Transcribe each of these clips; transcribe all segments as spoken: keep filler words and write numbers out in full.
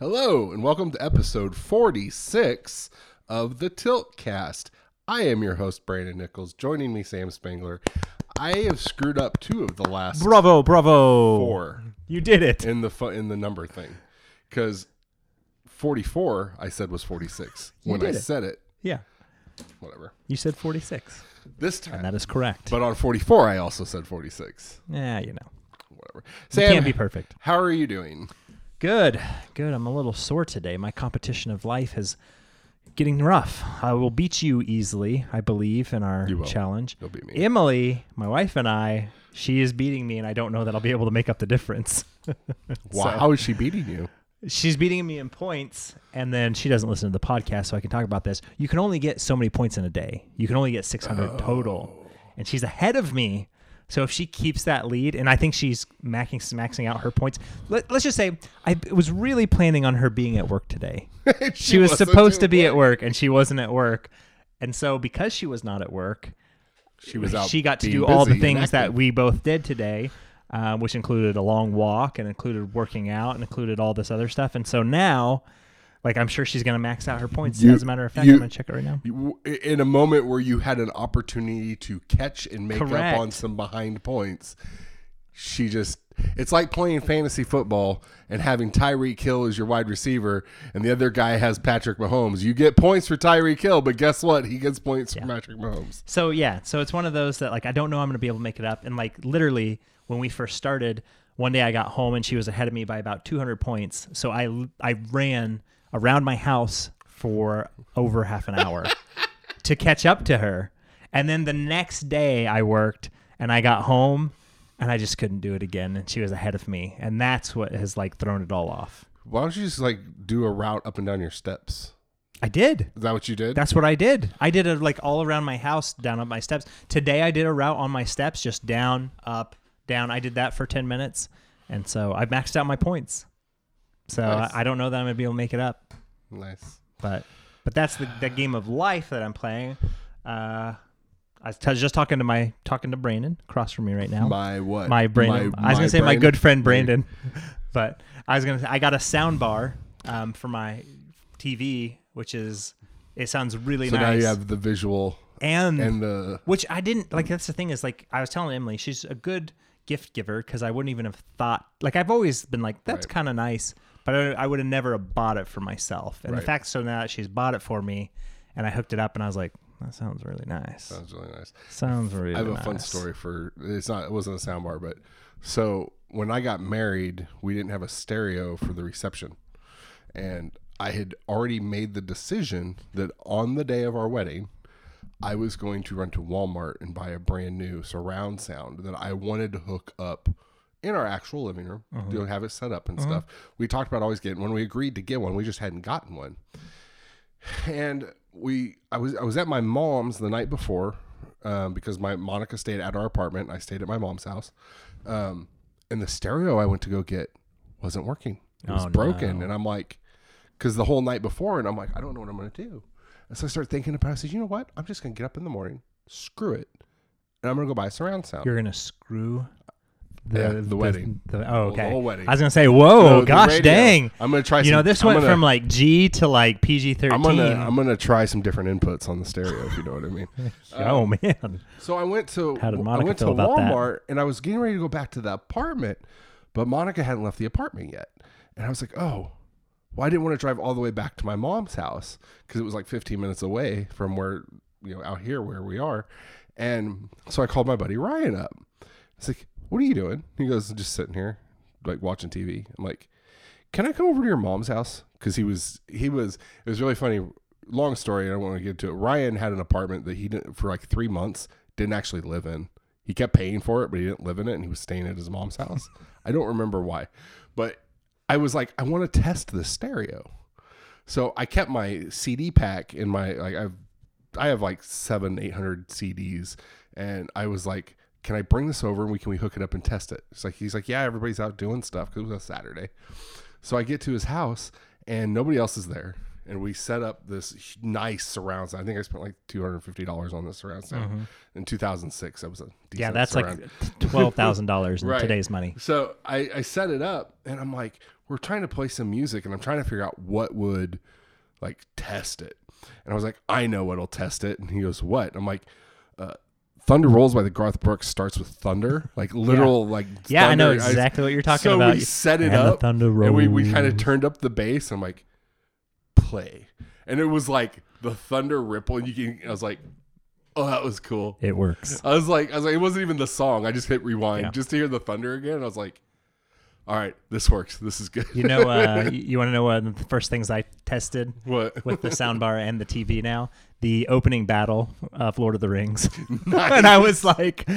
Hello, and welcome to episode forty-six of the Tiltcast. I am your host, Brandon Nichols. Joining me, Sam Spangler. I have screwed up two of the last bravo, bravo. four. You did it. In the fu- in the number thing. Because forty-four, I said, was forty-six. You when I it. said it. Yeah. Whatever. You said forty-six. This time. And that is correct. But on forty-four, I also said forty-six. Yeah, you know. Whatever. Sam, you can't be perfect. How are you doing? Good. Good. I'm a little sore today. My competition of life is getting rough. I will beat you easily, I believe, in our you will. challenge. You'll beat me. Emily, my wife, and I, she is beating me, and I don't know that I'll be able to make up the difference. Wow. So, how is she beating you? She's beating me in points, and then she doesn't listen to the podcast, so I can talk about this. You can only get so many points in a day. You can only get six hundred oh. total, and she's ahead of me. So if she keeps that lead, and I think she's maxing, maxing out her points. Let, let's just say I was really planning on her being at work today. she, she was supposed to be work. at work, and she wasn't at work. And so because she was not at work, she was out she got to do all the things that we both did today, uh, which included a long walk and included working out and included all this other stuff. And so now... Like, I'm sure she's going to max out her points. You, As a matter of fact, you, I'm going to check it right now. You, in a moment where you had an opportunity to catch and make Correct. up on some behind points, she just... It's like playing fantasy football and having Tyreek Hill as your wide receiver, and the other guy has Patrick Mahomes. You get points for Tyreek Hill, but guess what? He gets points yeah. for Patrick Mahomes. So, yeah. So, it's one of those that, like, I don't know I'm going to be able to make it up. And, like, literally, when we first started, one day I got home, and she was ahead of me by about two hundred points. So, I I ran... around my house for over half an hour to catch up to her. And then the next day I worked and I got home and I just couldn't do it again. And she was ahead of me. And that's what has like thrown it all off. Why don't you just like do a route up and down your steps? I did. Is that what you did? That's what I did. I did it like all around my house, down up my steps. Today I did a route on my steps, just down, up, down. I did that for ten minutes. And so I maxed out my points. So nice. I, I don't know that I'm going to be able to make it up. Nice. But but that's the, the game of life that I'm playing. Uh, I was t- just talking to my talking to Brandon across from me right now. My what? My Brandon. My, I was going to say Brandon. My good friend Brandon. But I was going to I got a sound bar um, for my T V, which is it sounds really so nice. So now you have the visual and, and the which I didn't like. That's the thing is like I was telling Emily, she's a good gift giver because I wouldn't even have thought like I've always been like that's right. kind of nice. But I would have never bought it for myself. And right. in fact, so now that she's bought it for me, and I hooked it up, and I was like, "That sounds really nice." Sounds really nice. Sounds really. nice. I have nice. a fun story for it's not it wasn't a soundbar, but so when I got married, we didn't have a stereo for the reception, and I had already made the decision that on the day of our wedding, I was going to run to Walmart and buy a brand new surround sound that I wanted to hook up in our actual living room, uh-huh. don't have it set up and uh-huh. stuff. We talked about always getting one. We agreed to get one. We just hadn't gotten one. And we, I was, I was at my mom's the night before, um, because my Monica stayed at our apartment. I stayed at my mom's house, um, and the stereo I went to go get wasn't working. It was oh, broken, no. and I'm like, because the whole night before, and I'm like, I don't know what I'm gonna do. And so I start thinking about it. I said, you know what? I'm just gonna get up in the morning, screw it, and I'm gonna go buy a surround sound. You're gonna screw. The, yeah, the, the wedding. The, oh, okay. The whole wedding. I was going to say, whoa, so gosh dang. I'm going to try some. You know, this I'm went gonna, from like G to like P G thirteen. I'm going to I'm gonna try some different inputs on the stereo, if you know what I mean. oh, um, man. So I went to How did Monica I went feel to about Walmart, that? And I was getting ready to go back to the apartment, but Monica hadn't left the apartment yet. And I was like, oh, well, I didn't want to drive all the way back to my mom's house because it was like fifteen minutes away from where, you know, out here where we are. And so I called my buddy Ryan up. It's like, what are you doing? He goes, just sitting here, like watching T V. I'm like, can I come over to your mom's house? Because he was, he was, it was really funny. Long story. I don't want to get into it. Ryan had an apartment that he didn't, for like three months, didn't actually live in. He kept paying for it, but he didn't live in it. And he was staying at his mom's house. I don't remember why, but I was like, I want to test the stereo. So I kept my C D pack in my, like I've, I have like seven, eight hundred C Ds. And I was like, can I bring this over and we can we hook it up and test it? It's like, he's like, yeah, everybody's out doing stuff because it was a Saturday. So I get to his house and nobody else is there. And we set up this nice surround sound. I think I spent like two hundred fifty dollars on this surround sound mm-hmm. in two thousand six. That was a decent Yeah, that's surround. Like twelve thousand dollars in right. today's money. So I, I set it up and I'm like, we're trying to play some music, and I'm trying to figure out what would like test it. And I was like, I know what'll test it. And he goes, what? And I'm like, uh, Thunder Rolls by the Garth Brooks starts with thunder, like literal, yeah. like yeah, thunder. I know exactly I, what you're talking so about. So we set it and up, thunder rolls. and we, we kind of turned up the bass. I'm like, play, and it was like the thunder ripple. You can, I was like, oh, that was cool. It works. I was like, I was like, it wasn't even the song. I just hit rewind yeah. just to hear the thunder again. I was like, all right, this works. This is good. You know, uh, you want to know one of the first things I tested what? with the soundbar and the T V now? The opening battle of Lord of the Rings. Nice. And I was like,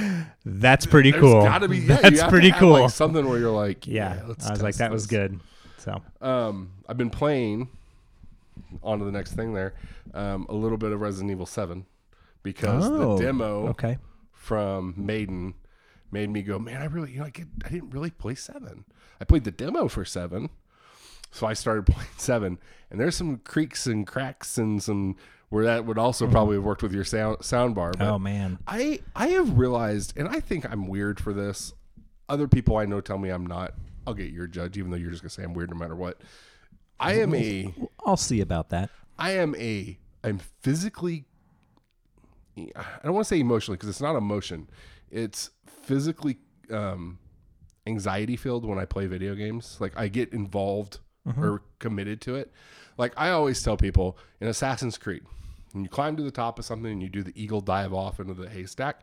that's pretty There's cool. Gotta be, yeah, that's pretty cool. Like something where you're like, yeah, yeah let's I was like, that this. was good. So um, I've been playing, on to the next thing there, um, a little bit of Resident Evil seven because oh, the demo okay. from Madden made me go, man, I really, you know, I, get, I didn't really play seven. I played the demo for seven, so I started playing seven. And there's some creaks and cracks and some where that would also mm-hmm. probably have worked with your sound soundbar. Oh man, I I have realized, and I think I'm weird for this. Other people I know tell me I'm not. I'll get your judge, even though you're just gonna say I'm weird no matter what. I am a. I'll see about that. I am a. I'm physically. I don't want to say emotionally because it's not emotion. It's physically um, anxiety filled when I play video games. Like I get involved mm-hmm. or committed to it. Like I always tell people in Assassin's Creed, when you climb to the top of something and you do the eagle dive off into the haystack,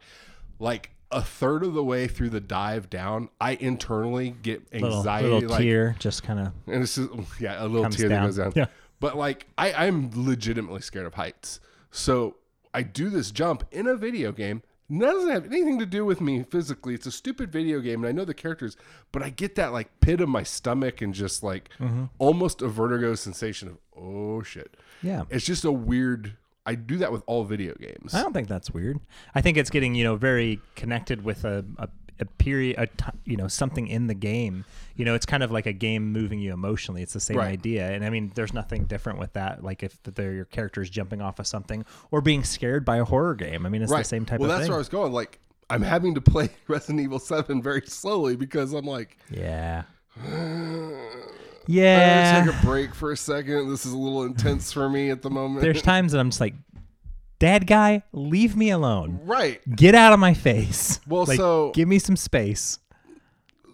like a third of the way through the dive down, I internally get anxiety. Little, little like, tear just kind of. And it's just, yeah, a little tear down. that goes down. Yeah. But like I, I'm legitimately scared of heights. So I do this jump in a video game. It doesn't have anything to do with me physically. It's a stupid video game, and I know the characters, but I get that like pit of my stomach and just like mm-hmm. almost a vertigo sensation of, oh, shit. Yeah. It's just a weird... I do that with all video games. I don't think that's weird. I think it's getting, you know, very connected with a, a, a period, a t- you know, something in the game. You know, it's kind of like a game moving you emotionally. It's the same right. idea. And I mean, there's nothing different with that. Like if they're your characters jumping off of something or being scared by a horror game. I mean, it's right. the same type well, of thing. Well, that's where I was going. Like I'm having to play Resident Evil seven very slowly because I'm like, yeah. Yeah. I'm gonna take a break for a second. This is a little intense for me at the moment. There's times that I'm just like, Dad guy, leave me alone. Right. Get out of my face. Well, like, so give me some space.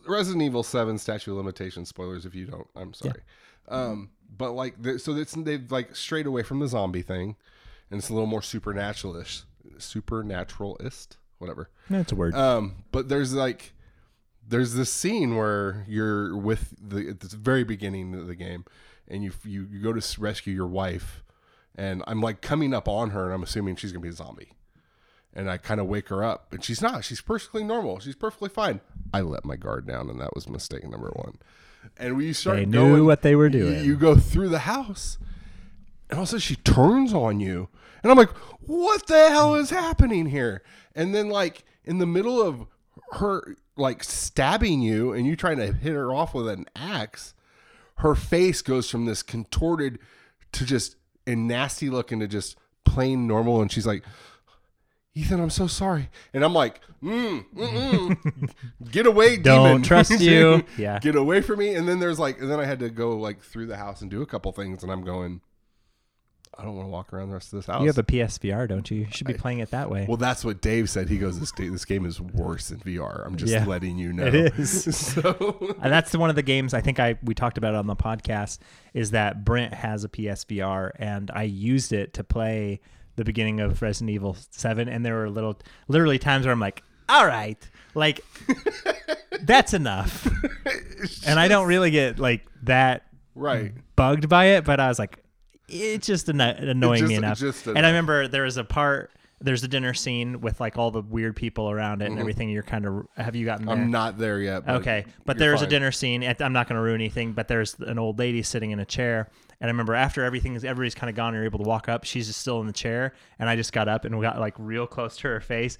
Resident Evil seven Statute of Limitations spoilers if you don't. I'm sorry. Yeah. Um, but like so it's they've like strayed away from the zombie thing and it's a little more supernaturalish. Supernaturalist, whatever. That's a word. Um, but there's like There's this scene where you're with the at the very beginning of the game, and you, you you go to rescue your wife, and I'm like coming up on her, and I'm assuming she's gonna be a zombie, and I kind of wake her up, and she's not. She's perfectly normal. She's perfectly fine. I let my guard down, and that was mistake number one. And we start. They knew going, what they were doing. You, you go through the house, and also she turns on you, and I'm like, what the hell is happening here? And then like in the middle of her. Like stabbing you and you trying to hit her off with an axe, her face goes from this contorted to just and nasty looking to just plain normal. And she's like, Ethan, I'm so sorry. And I'm like, mm, mm-mm. Get away, demon. Don't trust you. Yeah. Get away from me. And then there's like, and then I had to go like through the house and do a couple things. And I'm going, I don't want to walk around the rest of this house. You have a P S V R, don't you? You should be I, playing it that way. Well, that's what Dave said. He goes, this, this game is worse than V R. I'm just yeah, letting you know. It is. So. And that's one of the games I think I we talked about on the podcast is that Brent has a P S V R, and I used it to play the beginning of Resident Evil seven, and there were little, literally times where I'm like, all right, like, that's enough. Just, and I don't really get like that right. bugged by it, but I was like, it's just annoying just, me enough. Just enough. And I remember there was a part, there's a dinner scene with like all the weird people around it and mm-hmm. everything. You're kind of, have you gotten there? I'm not there yet. But okay. But there's fine. a dinner scene. I'm not going to ruin anything, but there's an old lady sitting in a chair. And I remember after everything, everybody's kind of gone and you're able to walk up. She's just still in the chair. And I just got up and we got like real close to her face.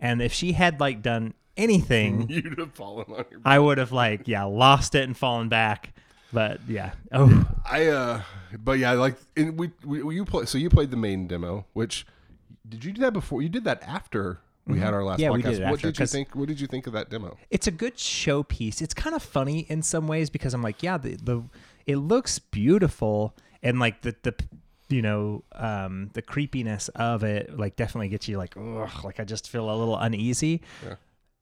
And if she had like done anything, you'd have fallen on your back. I would have like, yeah, lost it and fallen back. But yeah, oh, I uh, but yeah, like and we, we you play. So you played the main demo, which did you do that before? You did that after We had our last yeah, podcast. We did it what did you think? What did you think of that demo? It's a good showpiece. It's kind of funny in some ways because I'm like, yeah, the, the it looks beautiful, and like the the you know um, the creepiness of it like definitely gets you like, ugh, like I just feel a little uneasy. Yeah.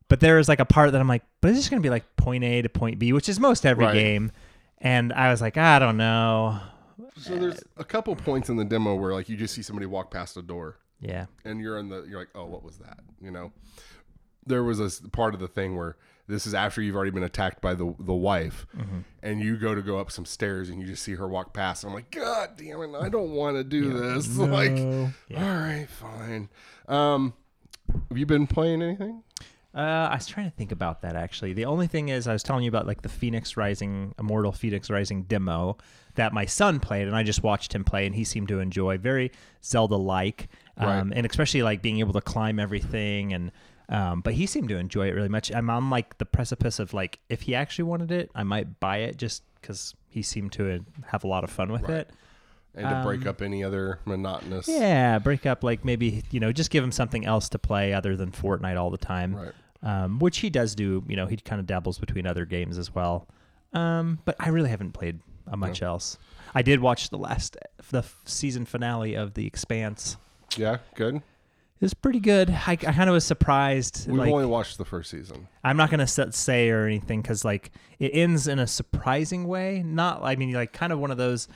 But there is like a part that I'm like, but it's just gonna be like point A to point B, which is most every right. game. And I was like, I don't know. So there's a couple points in the demo where like you just see somebody walk past a door. Yeah. And you're in the you're like, oh, what was that? You know, there was a part of the thing where this is after you've already been attacked by the the wife, mm-hmm. and you go to go up some stairs and you just see her walk past. And I'm like, God damn it, I don't want to do yeah. this. No. Like, yeah. all right, fine. Um, have you been playing anything? Uh, I was trying to think about that, actually. The only thing is I was telling you about like the Phoenix Rising, Immortal Phoenix Rising demo that my son played, and I just watched him play, and he seemed to enjoy. Very Zelda-like, um, right. and especially like being able to climb everything. And um, but he seemed to enjoy it really much. I'm on like the precipice of like, if he actually wanted it, I might buy it just because he seemed to have a lot of fun with right. it. And to break um, up any other monotonous. Yeah, break up like maybe, you know, just give him something else to play other than Fortnite all the time. Right. Um, which he does do, you know, he kind of dabbles between other games as well. Um, but I really haven't played much no. else. I did watch the last, the season finale of The Expanse. Yeah, good. It was pretty good. I, I kind of was surprised. We've like, only watched the first season. I'm not going to say or anything because like it ends in a surprising way. Not, I mean, like kind of one of those...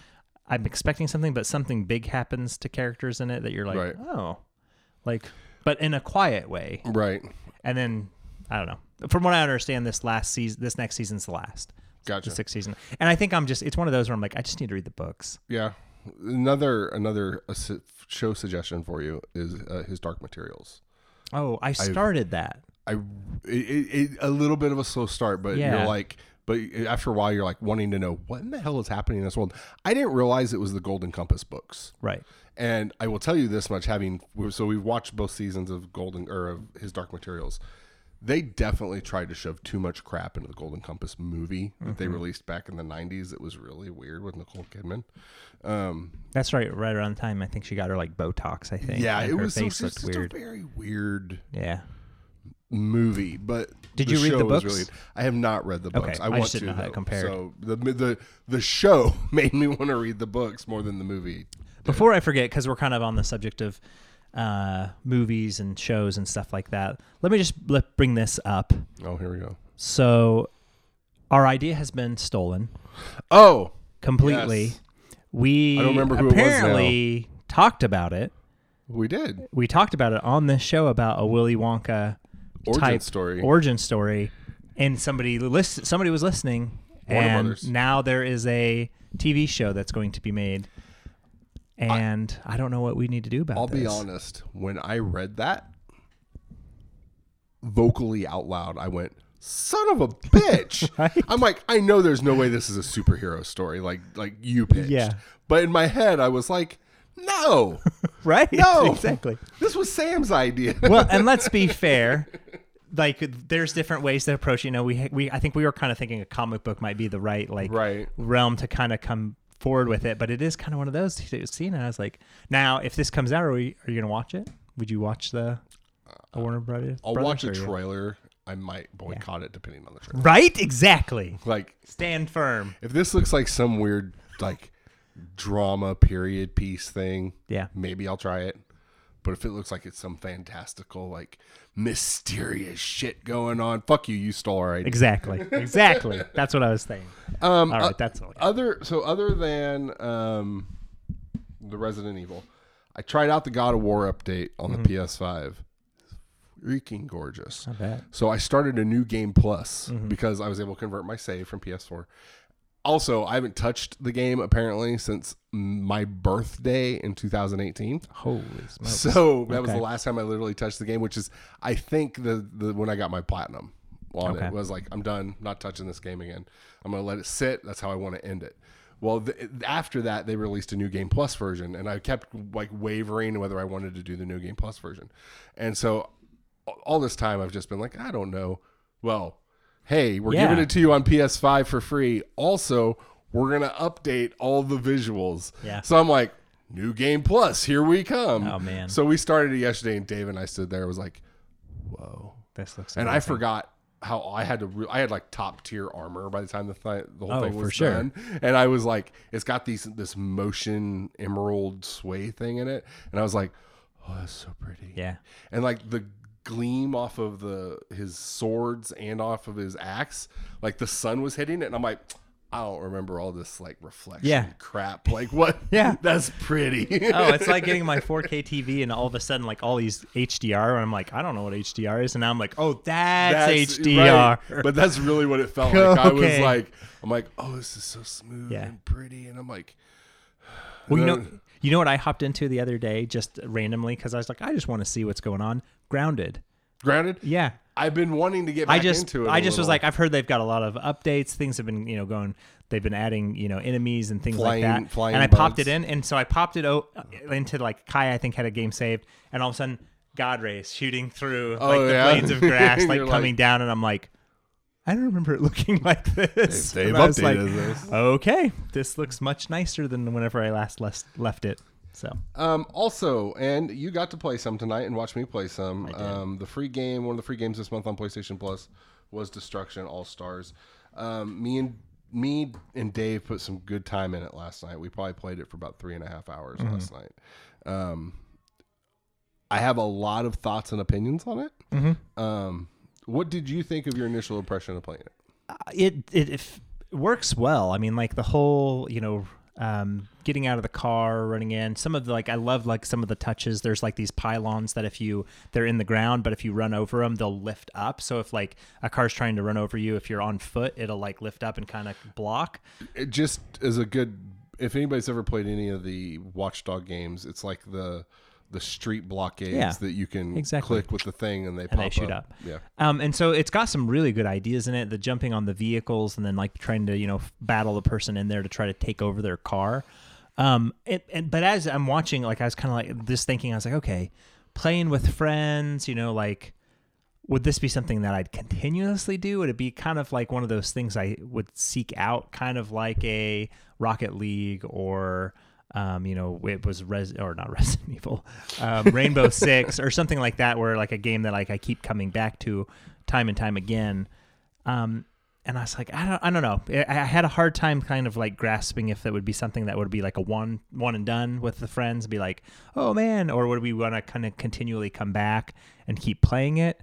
I'm expecting something, but something big happens to characters in it that you're like, right. oh, like, but in a quiet way. Right. And then, I don't know. From what I understand, this last season, this next season's the last. Gotcha. The sixth season. And I think I'm just, it's one of those where I'm like, I just need to read the books. Yeah. Another, another show suggestion for you is uh, His Dark Materials. Oh, I started I've, that. I, it, it, a little bit of a slow start, but yeah. you're like, but after a while, you're like wanting to know what in the hell is happening in this world. I didn't realize it was the Golden Compass books, right? And I will tell you this much: having so we've watched both seasons of Golden or of His Dark Materials, they definitely tried to shove too much crap into the Golden Compass movie that mm-hmm. they released back in the nineties. It was really weird with Nicole Kidman. Um, That's right, right around the time I think she got her like Botox. I think yeah, and it her was face so, looked weird. A very weird. Yeah. Movie, but did you read the books? Really, I have not read the books. Okay, I, I want just didn't to know how that compared. So the the the show made me want to read the books more than the movie did. Before I forget, because we're kind of on the subject of uh, movies and shows and stuff like that. Let me just let, bring this up. Oh, here we go. So our idea has been stolen. Oh, completely. Yes. We I don't remember who apparently it was now. Talked about it. We did. We talked about it on this show about a Willy Wonka. Origin story. Origin story, and somebody list somebody was listening, Warner and Brothers. Now there is a T V show that's going to be made, and I, I don't know what we need to do about. I'll this. Be honest. When I read that, vocally out loud, I went, "Son of a bitch!" Right? I'm like, I know there's no way this is a superhero story, like like you pitched. Yeah. But in my head, I was like. No. Right? No. Exactly. This was Sam's idea. Well, and let's be fair. Like, there's different ways to approach it. You know, we, we I think we were kind of thinking a comic book might be the right, like, right. realm to kind of come forward with it. But it is kind of one of those. Seen, and I was like, now, if this comes out, are, we, are you going to watch it? Would you watch the uh, Warner Brothers? I'll Brothers watch the trailer. You? I might boycott yeah. it depending on the trailer. Right? Exactly. Like, stand firm. If this looks like some weird, like, drama period piece thing, yeah, maybe I'll try it. But if it looks like it's some fantastical, like, mysterious shit going on, fuck you, you stole our idea. Exactly. Exactly. That's what I was thinking. Um, all right, uh, that's all. Other so other than um, the Resident Evil, I tried out the God of War update on mm-hmm. the P S five. Freaking gorgeous. Not bad. So I started a new game plus mm-hmm. because I was able to convert my save from P S four. Also, I haven't touched the game, apparently, since my birthday in two thousand eighteen. Holy smokes. So that okay. was the last time I literally touched the game, which is, I think, the, the when I got my platinum on okay. it. I was like, I'm done. Not touching this game again. I'm going to let it sit. That's how I want to end it. Well, the, after that, they released a New Game Plus version, and I kept like wavering whether I wanted to do the New Game Plus version. And so all this time, I've just been like, I don't know. Well... Hey, we're yeah. giving it to you on P S five for free. Also, we're going to update all the visuals. Yeah. So I'm like, new game plus, here we come. Oh, man. So we started it yesterday, and Dave and I stood there. It was like, Whoa, this looks. And amazing. I forgot how I had to. Re- I had like top tier armor by the time the th- the whole oh, thing was for sure. done. And I was like, it's got these this motion emerald sway thing in it, and I was like, oh, that's so pretty. Yeah, and like the gleam off of the his swords and off of his axe, like the sun was hitting it, and I'm like, I don't remember all this like reflection yeah. crap. Like what? Yeah, that's pretty. Oh, it's like getting my four K T V and all of a sudden like all these H D R. And I'm like, I don't know what H D R is, and now I'm like, oh, that's, that's H D R. Right. But that's really what it felt like. Okay. I was like, I'm like, oh, this is so smooth yeah. and pretty, and I'm like, well, you know, you know what I hopped into the other day just randomly because I was like, I just want to see what's going on. Grounded. Grounded? Yeah. I've been wanting to get back I just, into it. I just little. was like, I've heard they've got a lot of updates. Things have been, you know, going. They've been adding, you know, enemies and things flying, like that. Flying and I bugs. popped it in, and so I popped it o- into like Kai. I think had a game saved, and all of a sudden, God rays shooting through oh, like yeah. the blades of grass, like coming like, down, and I'm like, I don't remember it looking like this. They've, they've updated like, this. Okay, this looks much nicer than whenever I last left, left it. So, um, also, and you got to play some tonight and watch me play some. I did. Um, the free game, one of the free games this month on PlayStation Plus was Destruction All Stars. Um, me and me and Dave put some good time in it last night. We probably played it for about three and a half hours mm-hmm. last night. Um, I have a lot of thoughts and opinions on it. Mm-hmm. Um, what did you think of your initial impression of playing it? Uh, it, it it works well. I mean, like the whole, you know. Um, getting out of the car, running in. Some of the, like, I love, like, some of the touches. There's, like, these pylons that if you, they're in the ground, but if you run over them, they'll lift up. So if, like, a car's trying to run over you, if you're on foot, it'll, like, lift up and kind of block. It just is a good, if anybody's ever played any of the Watchdog games, it's like the the street blockades yeah, that you can exactly. click with the thing and they and pop they shoot up. up. Yeah. Um, and so it's got some really good ideas in it. The jumping on the vehicles and then like trying to, you know, battle the person in there to try to take over their car. Um, it, and, but as I'm watching, like I was kind of like this thinking, I was like, okay, playing with friends, you know, like, would this be something that I'd continuously do? Would it be kind of like one of those things I would seek out, kind of like a Rocket League or, Um, you know, it was Res or not Resident Evil, um, Rainbow Six or something like that, where like a game that like I keep coming back to, time and time again. Um, and I was like, I don't, I don't know. I, I had a hard time kind of like grasping if that would be something that would be like a one, one and done with the friends, be like, oh man, or would we want to kind of continually come back and keep playing it?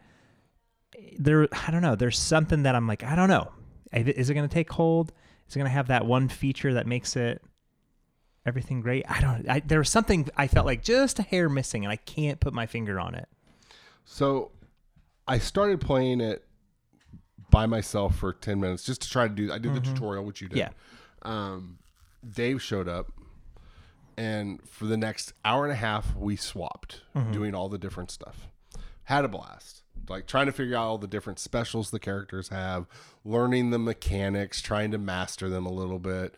There, I don't know. There's something that I'm like, I don't know. Is it going to take hold? Is it going to have that one feature that makes it everything great? I don't I, there was something I felt like just a hair missing and I can't put my finger on it. So I started playing it by myself for ten minutes just to try to do I did mm-hmm. the tutorial, which you did. Yeah. Um, Dave showed up and for the next hour and a half we swapped mm-hmm. doing all the different stuff. Had a blast. Like trying to figure out all the different specials the characters have, learning the mechanics, trying to master them a little bit.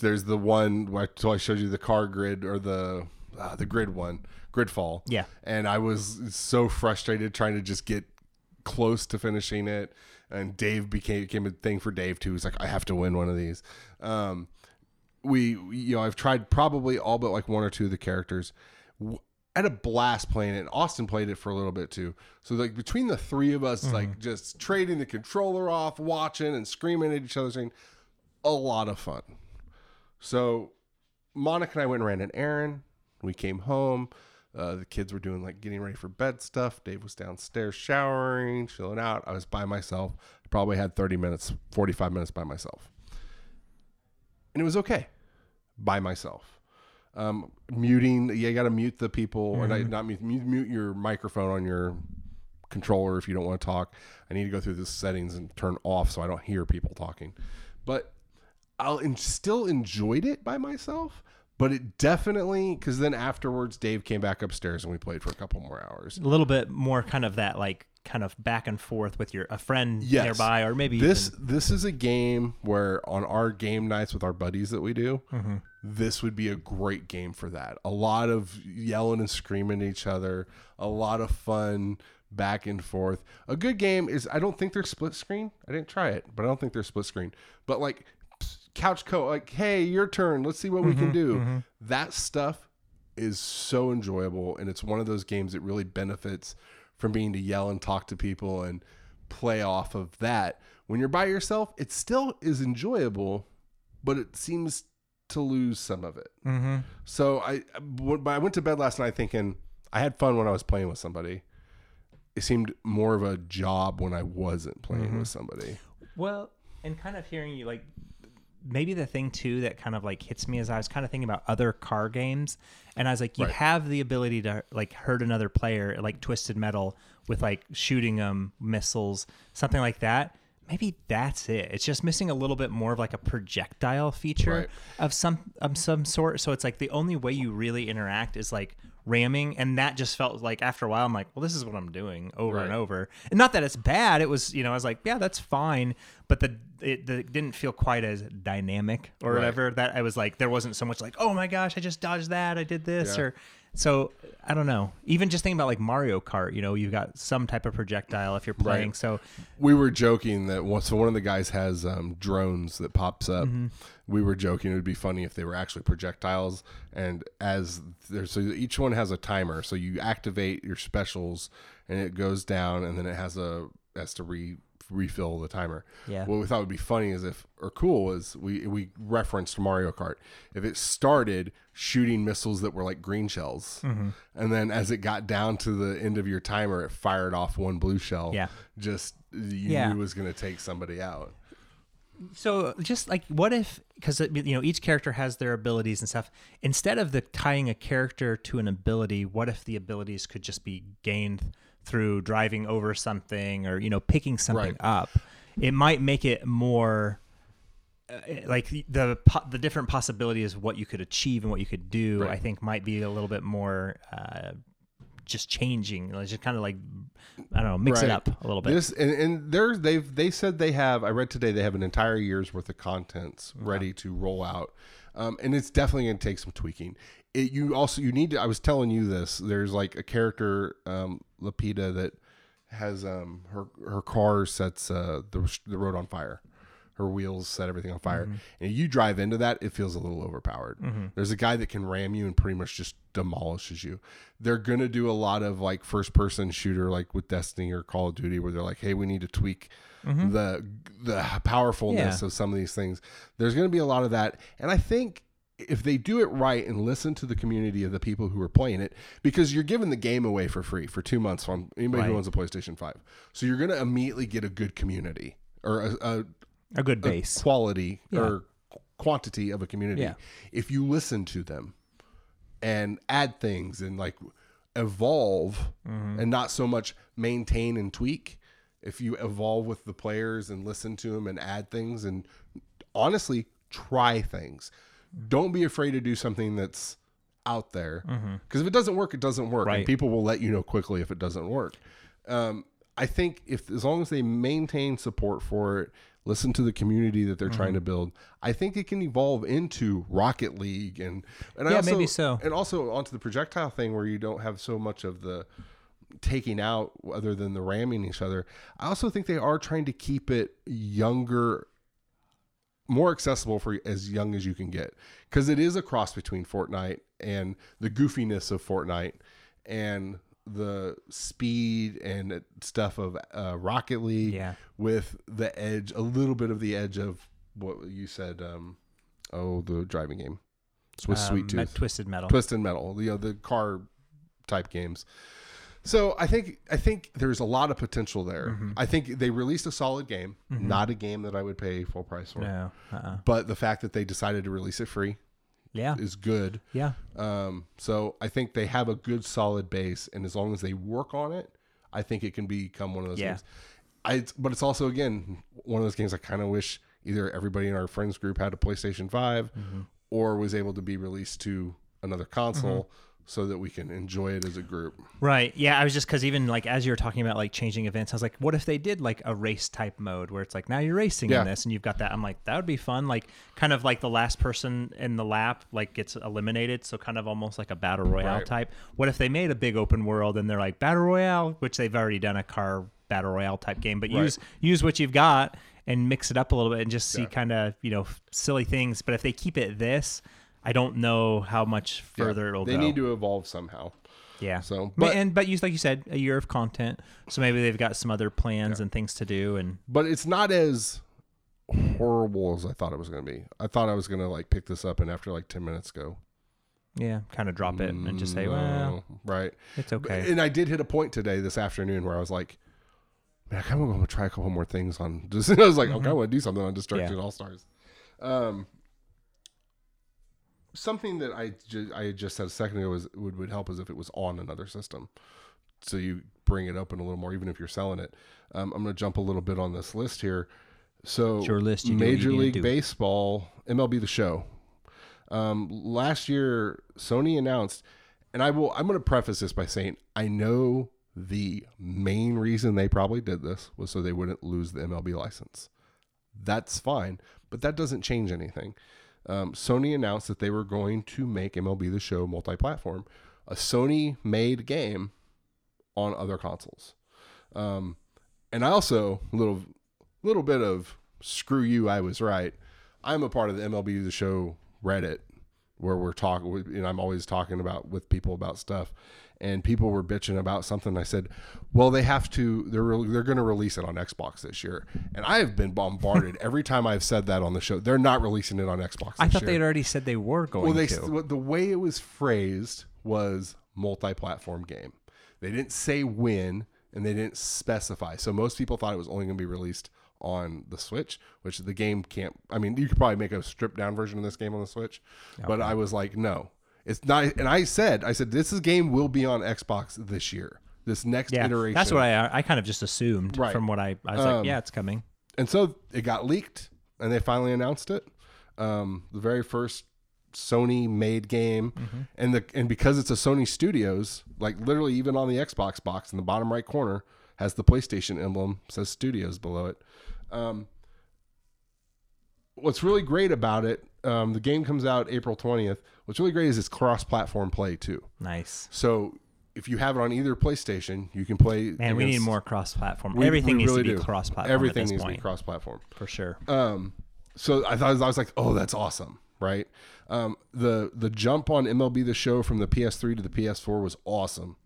There's the one where I showed you the car grid or the uh, the grid one, Gridfall. Yeah. And I was so frustrated trying to just get close to finishing it. And Dave became, became a thing for Dave, too. He's like, I have to win one of these. Um, we, you know, I've tried probably all but like one or two of the characters. I had a blast playing it. And Austin played it for a little bit, too. So, like, between the three of us, mm-hmm. like, just trading the controller off, watching and screaming at each other, saying, a lot of fun. So Monica and I went and ran an errand. We came home. Uh, the kids were doing like getting ready for bed stuff. Dave was downstairs showering, chilling out. I was by myself. I probably had thirty minutes, forty-five minutes by myself. And it was okay by myself. Um, muting, yeah, you got to mute the people. Mm-hmm. And not mute, mute your microphone on your controller if you don't want to talk. I need to go through the settings and turn off so I don't hear people talking. But I'll in, still enjoyed it by myself, but it definitely, because then afterwards Dave came back upstairs and we played for a couple more hours. A little bit more kind of that like kind of back and forth with your a friend yes. nearby or maybe this even... this is a game where on our game nights with our buddies that we do, mm-hmm. this would be a great game for that. A lot of yelling and screaming at each other, a lot of fun back and forth. A good game is I don't think they're split screen. I didn't try it, but I don't think they're split screen. But like couch co like, hey, your turn. Let's see what mm-hmm, we can do. Mm-hmm. That stuff is so enjoyable. And it's one of those games that really benefits from being to yell and talk to people and play off of that. When you're by yourself, it still is enjoyable, but it seems to lose some of it. Mm-hmm. So I, I went to bed last night thinking I had fun when I was playing with somebody. It seemed more of a job when I wasn't playing mm-hmm. with somebody. Well, and kind of hearing you, like, maybe the thing too that kind of like hits me is I was kind of thinking about other car games, and I was like, you right. have the ability to like hurt another player, like Twisted Metal, with like shooting them missiles, something like that. Maybe that's it. It's just missing a little bit more of like a projectile feature right. of some of some sort. So it's like the only way you really interact is like ramming, and that just felt like after a while I'm like, well, this is what I'm doing over right. and over. And not that it's bad. It was, you know, I was like, yeah, that's fine, but the it, the, it didn't feel quite as dynamic or right. whatever. That I was like, there wasn't so much like, oh my gosh, I just dodged that, I did this, yeah. or so I don't know. Even just thinking about like Mario Kart, you know, you've got some type of projectile if you're playing. Right. So we were joking that one, so one of the guys has um, drones that pops up. Mm-hmm. We were joking it would be funny if they were actually projectiles. And as there's so each one has a timer, so you activate your specials and it goes down, and then it has a has to re. refill the timer. Yeah. What we thought would be funny is if, or cool, is we we referenced Mario Kart. If it started shooting missiles that were like green shells, mm-hmm. and then as it got down to the end of your timer, it fired off one blue shell. Yeah. Just you yeah. knew it was going to take somebody out. So just like, what if, because you know each character has their abilities and stuff, instead of the tying a character to an ability, what if the abilities could just be gained through driving over something or, you know, picking something right. up? It might make it more uh, like the the different possibilities of what you could achieve and what you could do. Right. I think might be a little bit more uh, just changing, like, just kind of like, I don't know, mix right. it up a little bit. This, and and there they've they said they have. I read today they have an entire year's worth of contents wow. ready to roll out, um, and it's definitely going to take some tweaking. It, you also you need to, I was telling you this, there's like a character um Lapita that has um her her car sets uh the, the road on fire, her wheels set everything on fire, mm-hmm. and you drive into that, it feels a little overpowered. Mm-hmm. There's a guy that can ram you and pretty much just demolishes you. They're gonna do a lot of like first person shooter, like with Destiny or Call of Duty, where they're like, hey, we need to tweak mm-hmm. the the powerfulness yeah. of some of these things. There's gonna be a lot of that, and I think if they do it right and listen to the community of the people who are playing it, because you're giving the game away for free for two months from anybody right. who owns a PlayStation five. So you're going to immediately get a good community or a, a, a good base, a quality yeah. or quantity of a community. Yeah. If you listen to them and add things and like evolve mm-hmm. and not so much maintain and tweak. If you evolve with the players and listen to them and add things and honestly try things. Don't be afraid to do something that's out there, because mm-hmm. if it doesn't work, it doesn't work. Right. And people will let you know quickly if it doesn't work. Um, I think if as long as they maintain support for it, listen to the community that they're mm-hmm. trying to build, I think it can evolve into Rocket League and and yeah, I also, maybe so. And also onto the projectile thing where you don't have so much of the taking out other than the ramming each other. I also think they are trying to keep it younger, more accessible for as young as you can get, because it is a cross between Fortnite and the goofiness of Fortnite and the speed and stuff of uh, Rocket League yeah. with the edge, a little bit of the edge of what you said. Um, oh, the driving game. It's with um, Sweet Tooth. Twisted Metal. Twisted Metal. The, you know, the car type games. So I think I think there's a lot of potential there. Mm-hmm. I think they released a solid game, mm-hmm. not a game that I would pay full price for. No, uh-uh. But the fact that they decided to release it free yeah. is good. Yeah. Um, so I think they have a good solid base, and as long as they work on it, I think it can become one of those yeah. games. I, but it's also, again, one of those games I kind of wish either everybody in our friends group had a PlayStation five mm-hmm. or was able to be released to another console. Mm-hmm. So that we can enjoy it as a group. Right. Yeah. I was just, because even like as you were talking about like changing events, I was like, what if they did like a race type mode where it's like, now you're racing yeah. in this and you've got that. I'm like, that would be fun. Like kind of like the last person in the lap like gets eliminated. So kind of almost like a battle royale right. type. What if they made a big open world and they're like battle royale, which they've already done a car battle royale type game, but right. use use what you've got and mix it up a little bit and just see yeah. kind of, you know, silly things. But if they keep it this, I don't know how much further yeah, it'll they go. They need to evolve somehow. Yeah. So, but and but you like you said, a year of content. So maybe they've got some other plans yeah. and things to do. And but it's not as horrible as I thought it was going to be. I thought I was going to like pick this up and after like ten minutes go. Yeah, kind of drop it and just say, no, well, right, it's okay. But, and I did hit a point today this afternoon where I was like, man, I kind of want to try a couple more things on. Just I was like, mm-hmm. okay, I want to do something on Destructed yeah. All Stars. Um, something that I ju- I just said a second ago is would would help is if it was on another system, so you bring it up in a little more, even if you're selling it. Um, I'm going to jump a little bit on this list here. So, your list, you Major League Baseball, M L B The Show. Um, last year, Sony announced, and I will, I'm going to preface this by saying, I know the main reason they probably did this was so they wouldn't lose the M L B license. That's fine, but that doesn't change anything. Um, Sony announced that they were going to make M L B The Show multi-platform, a Sony made game on other consoles. Um, and I also, little, little bit of screw you, I was right. I'm a part of the M L B The Show Reddit, where we're talking, and I'm always talking about with people about stuff, and people were bitching about something. I said, well, they have to, they're re- they're going to release it on Xbox this year. And I have been bombarded every time I've said that on the show. They're not releasing it on Xbox. I this thought year. They'd already said they were going well, they, to. The way it was phrased was multi-platform game. They didn't say when, and they didn't specify. So most people thought it was only going to be released on the Switch, which the game can't. I mean, you could probably make a stripped down version of this game on the Switch, okay. But I was like, no, it's not. And I said, I said, this is game will be on Xbox this year, this next yeah, iteration. That's what I I kind of just assumed right. from what I, I was um, like, yeah, it's coming. And so it got leaked, and they finally announced it. Um, the very first Sony made game, mm-hmm. and the and because it's a Sony Studios, like literally even on the Xbox box in the bottom right corner has the PlayStation emblem, says Studios below it. Um, what's really great about it, um, the game comes out April twentieth. What's really great is it's cross-platform play too. Nice. So if you have it on either PlayStation, you can play. Man, we need more cross-platform. We, Everything we needs really to be do. cross-platform. Everything needs point. to be cross-platform for sure. Um, so I thought I was like, oh, that's awesome, right? Um, the the jump on M L B The Show from the P S three to the P S four was awesome.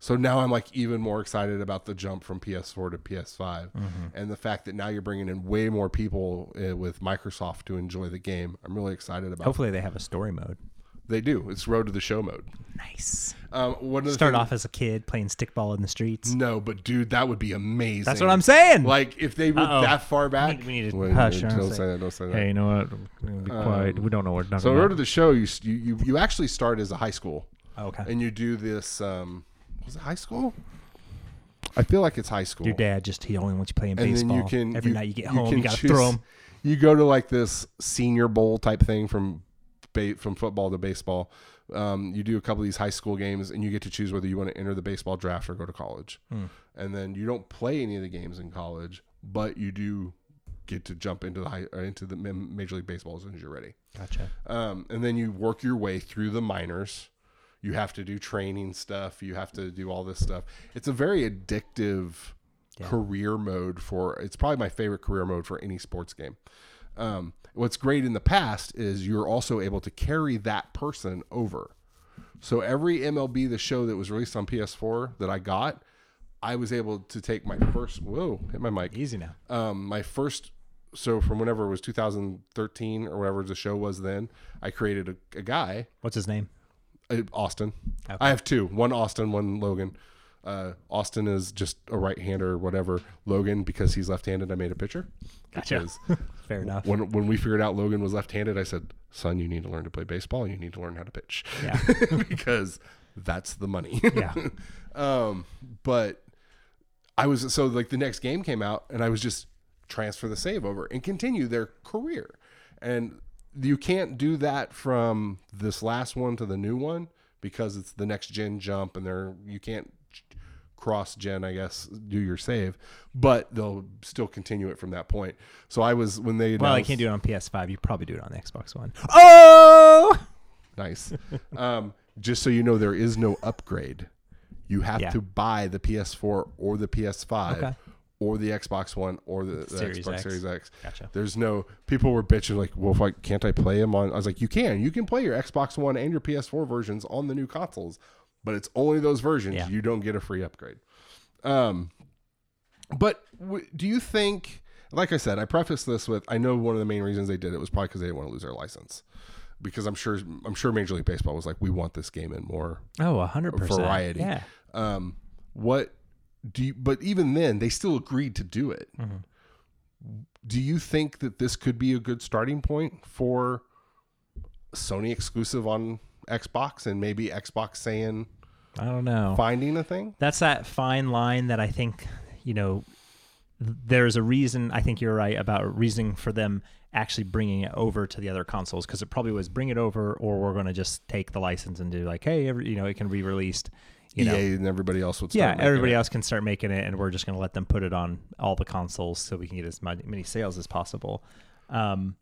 So now I'm like even more excited about the jump from P S four to P S five, mm-hmm. and the fact that now you're bringing in way more people uh, with Microsoft to enjoy the game. I'm really excited about. Hopefully, it. They have a story mode. They do. It's Road to the Show mode. Nice. Um, one of the Start things, off as a kid playing stickball in the streets. No, but dude, that would be amazing. That's what I'm saying. Like if they went Uh-oh. that far back, we need to hush. Don't say, say that. Don't say that. Hey, you know what? We'll be quiet. Um, we don't know what. So about. Road to the Show, you you you actually start as a high school. Oh, okay. And you do this. Um, Was it high school? I feel like it's high school. Your dad just, he only wants you playing and baseball. You can, Every you, night you get home, you, you got to throw them. You go to like this senior bowl type thing from from football to baseball. Um, you do a couple of these high school games and you get to choose whether you want to enter the baseball draft or go to college. Hmm. And then you don't play any of the games in college, but you do get to jump into the high, or into the Major League Baseball as soon as you're ready. Gotcha. Um, and then you work your way through the minors. You have to do training stuff. You have to do all this stuff. It's a very addictive yeah. career mode for, it's probably my favorite career mode for any sports game. Um, what's great in the past is you're also able to carry that person over. So every M L B The Show that was released on P S four that I got, I was able to take my first, whoa, hit my mic. Easy now. Um, my first, so from whenever it was two thousand thirteen or whatever the show was then, I created a, a guy. What's his name? Austin. Okay. I have two. One Austin, one Logan. Uh, Austin is just a right-hander or whatever. Logan, because he's left-handed, I made a picture. Gotcha. Fair enough. When when we figured out Logan was left-handed, I said, son, you need to learn to play baseball. You need to learn how to pitch. Yeah. Because that's the money. Yeah. Um, but I was, so like the next game came out and I was just transfer the save over and continue their career. And you can't do that from this last one to the new one because it's the next gen jump and they're, you can't cross gen, I guess, do your save, but they'll still continue it from that point. So I was, when they, well, I can't do it on P S five. You probably do it on the Xbox One. Oh, nice. um, just so you know, there is no upgrade. You have yeah. to buy the P S four or the P S five. Okay. Or the Xbox One, or the, the Series Xbox X. Series X. Gotcha. There's no, people were bitching like, well, if I, can't I play them on? I was like, you can. You can play your Xbox One and your P S four versions on the new consoles, but it's only those versions. Yeah. You don't get a free upgrade. Um, but w- do you think, like I said, I prefaced this with, I know one of the main reasons they did it was probably because they didn't want to lose their license. Because I'm sure, I'm sure Major League Baseball was like, we want this game in more oh, one hundred percent variety. Yeah. Um, what do you, but even then they still agreed to do it. Mm-hmm. Do you think that this could be a good starting point for Sony exclusive on Xbox, and maybe Xbox saying, I don't know, finding a thing? That's that fine line that I think, you know, there's a reason, I think you're right about reasoning for them actually bringing it over to the other consoles, because it probably was bring it over, or we're going to just take the license and do like, hey, every, you know, it can be released. You E A know. And everybody else would start yeah, everybody it. else can start making it, and we're just going to let them put it on all the consoles so we can get as many sales as possible. Um,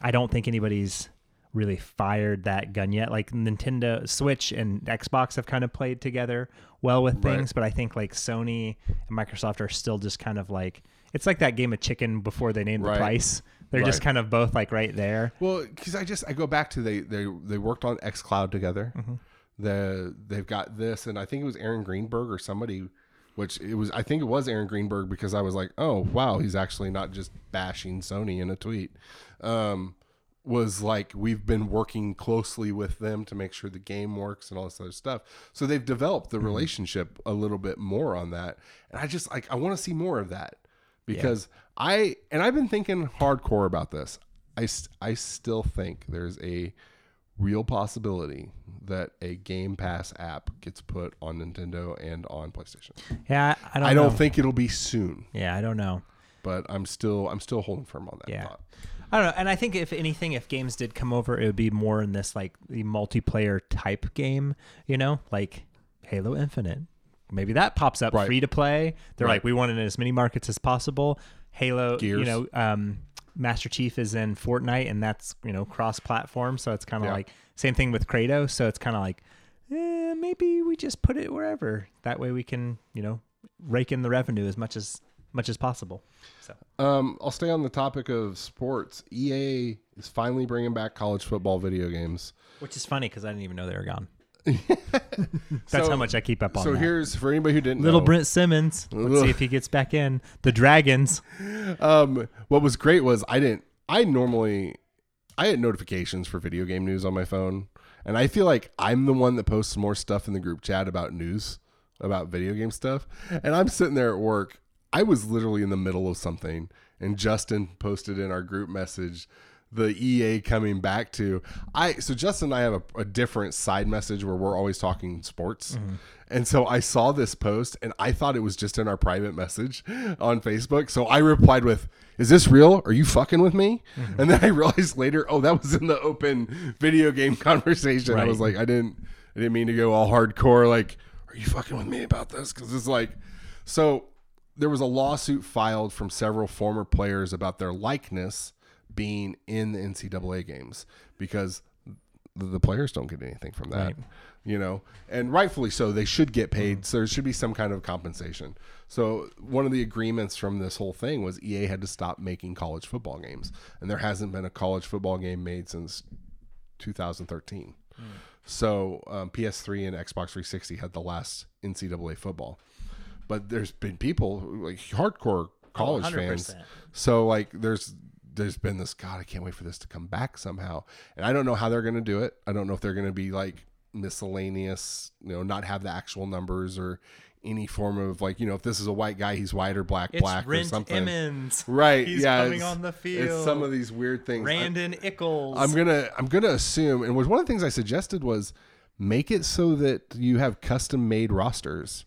I don't think anybody's really fired that gun yet. Like Nintendo Switch and Xbox have kind of played together well with things, right. But I think like Sony and Microsoft are still just kind of like, it's like that game of chicken before they named right. the price. They're right. just kind of both like right there. Well, because I just I go back to they they they worked on xCloud together. Mm-hmm. The, they've got this, and I think it was Aaron Greenberg or somebody, which it was, I think it was Aaron Greenberg, because I was like, oh wow, he's actually not just bashing Sony in a tweet. Um, was like, we've been working closely with them to make sure the game works and all this other stuff. So they've developed the relationship mm-hmm. a little bit more on that. And I just like, I want to see more of that, because yeah. I, and I've been thinking hardcore about this. I, I still think there's a real possibility that a Game Pass app gets put on Nintendo and on PlayStation. Yeah, I don't know. I don't know. think it'll be soon. Yeah, I don't know. But I'm still I'm still holding firm on that yeah. thought. I don't know. And I think if anything, if games did come over, it would be more in this like the multiplayer type game, you know, like Halo Infinite. Maybe that pops up right. free to play. They're right. like, we want it in as many markets as possible. Halo, Gears. You know, um, Master Chief is in Fortnite, and that's, you know, cross-platform, so it's kind of yeah. like same thing with Kratos, so it's kind of like eh, maybe we just put it wherever, that way we can, you know, rake in the revenue as much as much as possible. So um I'll stay on the topic of sports. E A is finally bringing back college football video games, which is funny because I didn't even know they were gone. That's so, how much I keep up on so that. Here's for anybody who didn't little know, Brent Simmons, let's see if he gets back in the Dragons. Um what was great was I didn't I normally I had notifications for video game news on my phone, and I feel like I'm the one that posts more stuff in the group chat about news about video game stuff, and I'm sitting there at work. I was literally in the middle of something, and Justin posted in our group message the E A coming back to I. So Justin and I have a, a different side message where we're always talking sports. Mm-hmm. And so I saw this post, and I thought it was just in our private message on Facebook. So I replied with, is this real? Are you fucking with me? Mm-hmm. And then I realized later, oh, that was in the open video game conversation. Right. I was like, I didn't, I didn't mean to go all hardcore. Like, are you fucking with me about this? Cause it's like, so there was a lawsuit filed from several former players about their likeness being in the N C double A games, because the players don't get anything from that, right. you know, and rightfully so. They should get paid. So there should be some kind of compensation. So one of the agreements from this whole thing was E A had to stop making college football games, and there hasn't been a college football game made since two thousand thirteen. Mm. So um, P S three and Xbox three sixty had the last N C double A football, but there's been people like hardcore college oh, fans. So like there's, there's been this, God, I can't wait for this to come back somehow. And I don't know how they're going to do it. I don't know if they're going to be like miscellaneous, you know, not have the actual numbers, or any form of like, you know, if this is a white guy, he's white or black, it's black Rent or something. Emmons. Right. He's yeah, coming on the field. It's some of these weird things. Brandon I, Ickles. I'm going to, I'm going to assume. And was one of the things I suggested was make it so that you have custom made rosters,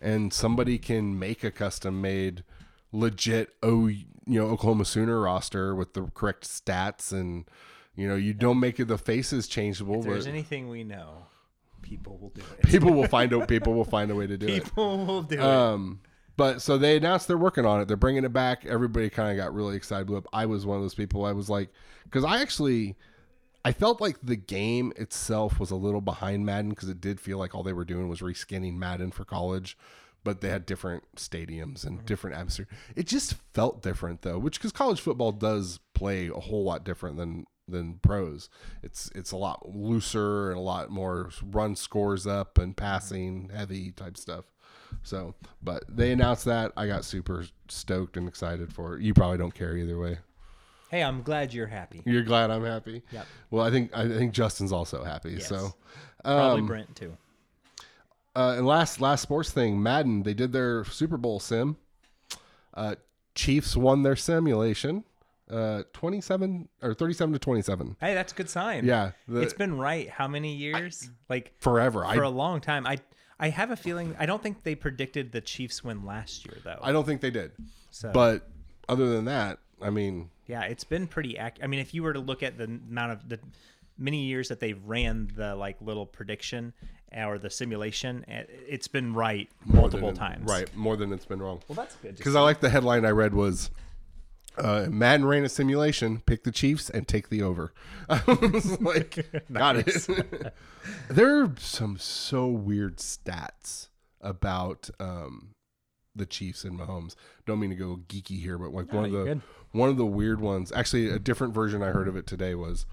and somebody can make a custom made legit O you know, Oklahoma Sooner roster with the correct stats, and, you know, you don't make it, the faces changeable. If there's anything we know, people will do it. People will find out. People will find a way to do people it. People will do um, it. But so they announced they're working on it. They're bringing it back. Everybody kind of got really excited. Blew up. I was one of those people. I was like, because I actually, I felt like the game itself was a little behind Madden, because it did feel like all they were doing was reskinning Madden for college. But they had different stadiums and different atmosphere. It just felt different though, which because college football does play a whole lot different than than pros. It's it's a lot looser and a lot more run scores up and passing heavy type stuff. So, but they announced that. I got super stoked and excited for it. You probably don't care either way. Hey, I'm glad you're happy. You're glad I'm happy? Yep. Well, I think I think Justin's also happy. Yes. So, um, probably Brent too. Uh, and last last sports thing, Madden. They did their Super Bowl sim. Uh, Chiefs won their simulation, uh, twenty-seven or thirty-seven to twenty-seven. Hey, that's a good sign. Yeah, the, it's been right how many years? I, like forever. For I, a long time. I I have a feeling. I don't think they predicted the Chiefs win last year though. I don't think they did. So, but other than that, I mean. Yeah, it's been pretty accurate. I mean, if you were to look at the amount of the many years that they've ran the like little prediction or the simulation, it's been right multiple it, times. Right, more than it's been wrong. Well, that's good. Because I like the headline I read was, uh, Madden ran a simulation, pick the Chiefs, and take the over. I was like, got it. There are some so weird stats about um, the Chiefs and Mahomes. Don't mean to go geeky here, but like no, one of the... Good. One of the weird ones, actually a different version I heard of it today was,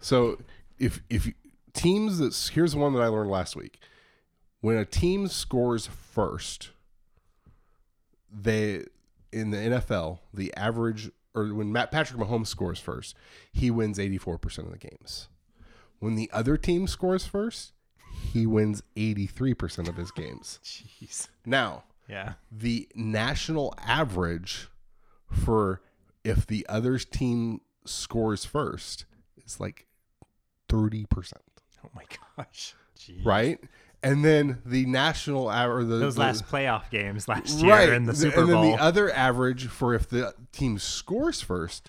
so if if teams that, here's one that I learned last week. When a team scores first, they, in the N F L, the average, or when Matt Patrick Mahomes scores first, he wins eighty-four percent of the games. When the other team scores first, he wins eighty-three percent of his games. Jeez. Now, yeah, the national average for if the other team scores first, it's like thirty percent. Oh my gosh. Jeez. Right? And then the national average. Those the, last playoff games last year right. in the Super and Bowl. And then the other average for if the team scores first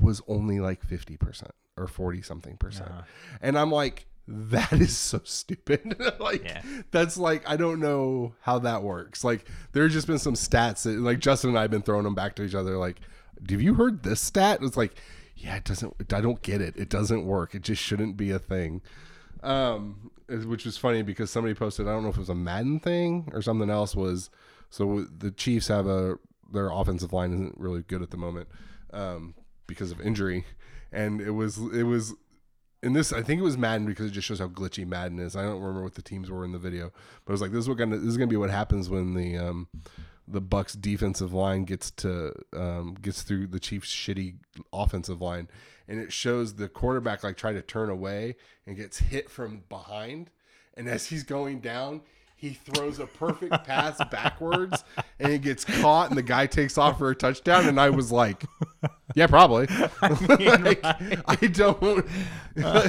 was only like fifty percent or forty something percent. Uh-huh. And I'm like, that is so stupid. Like, yeah. That's like, I don't know how that works. Like, there's just been some stats that, like, Justin and I have been throwing them back to each other. Like, have you heard this stat? It's like, yeah, it doesn't, I don't get it. It doesn't work. It just shouldn't be a thing. Um, which was funny because somebody posted, I don't know if it was a Madden thing or something else was. So the Chiefs have a, their offensive line isn't really good at the moment, um, because of injury. And it was, it was, And this, I think it was Madden because it just shows how glitchy Madden is. I don't remember what the teams were in the video, but I was like, "This is what gonna, this is gonna be what happens when the um, the Bucks defensive line gets to um, gets through the Chiefs' shitty offensive line." And it shows the quarterback like try to turn away and gets hit from behind, and as he's going down, he throws a perfect pass backwards, and it gets caught, and the guy takes off for a touchdown. And I was like, yeah, probably. I, mean, like, right. I don't. Uh,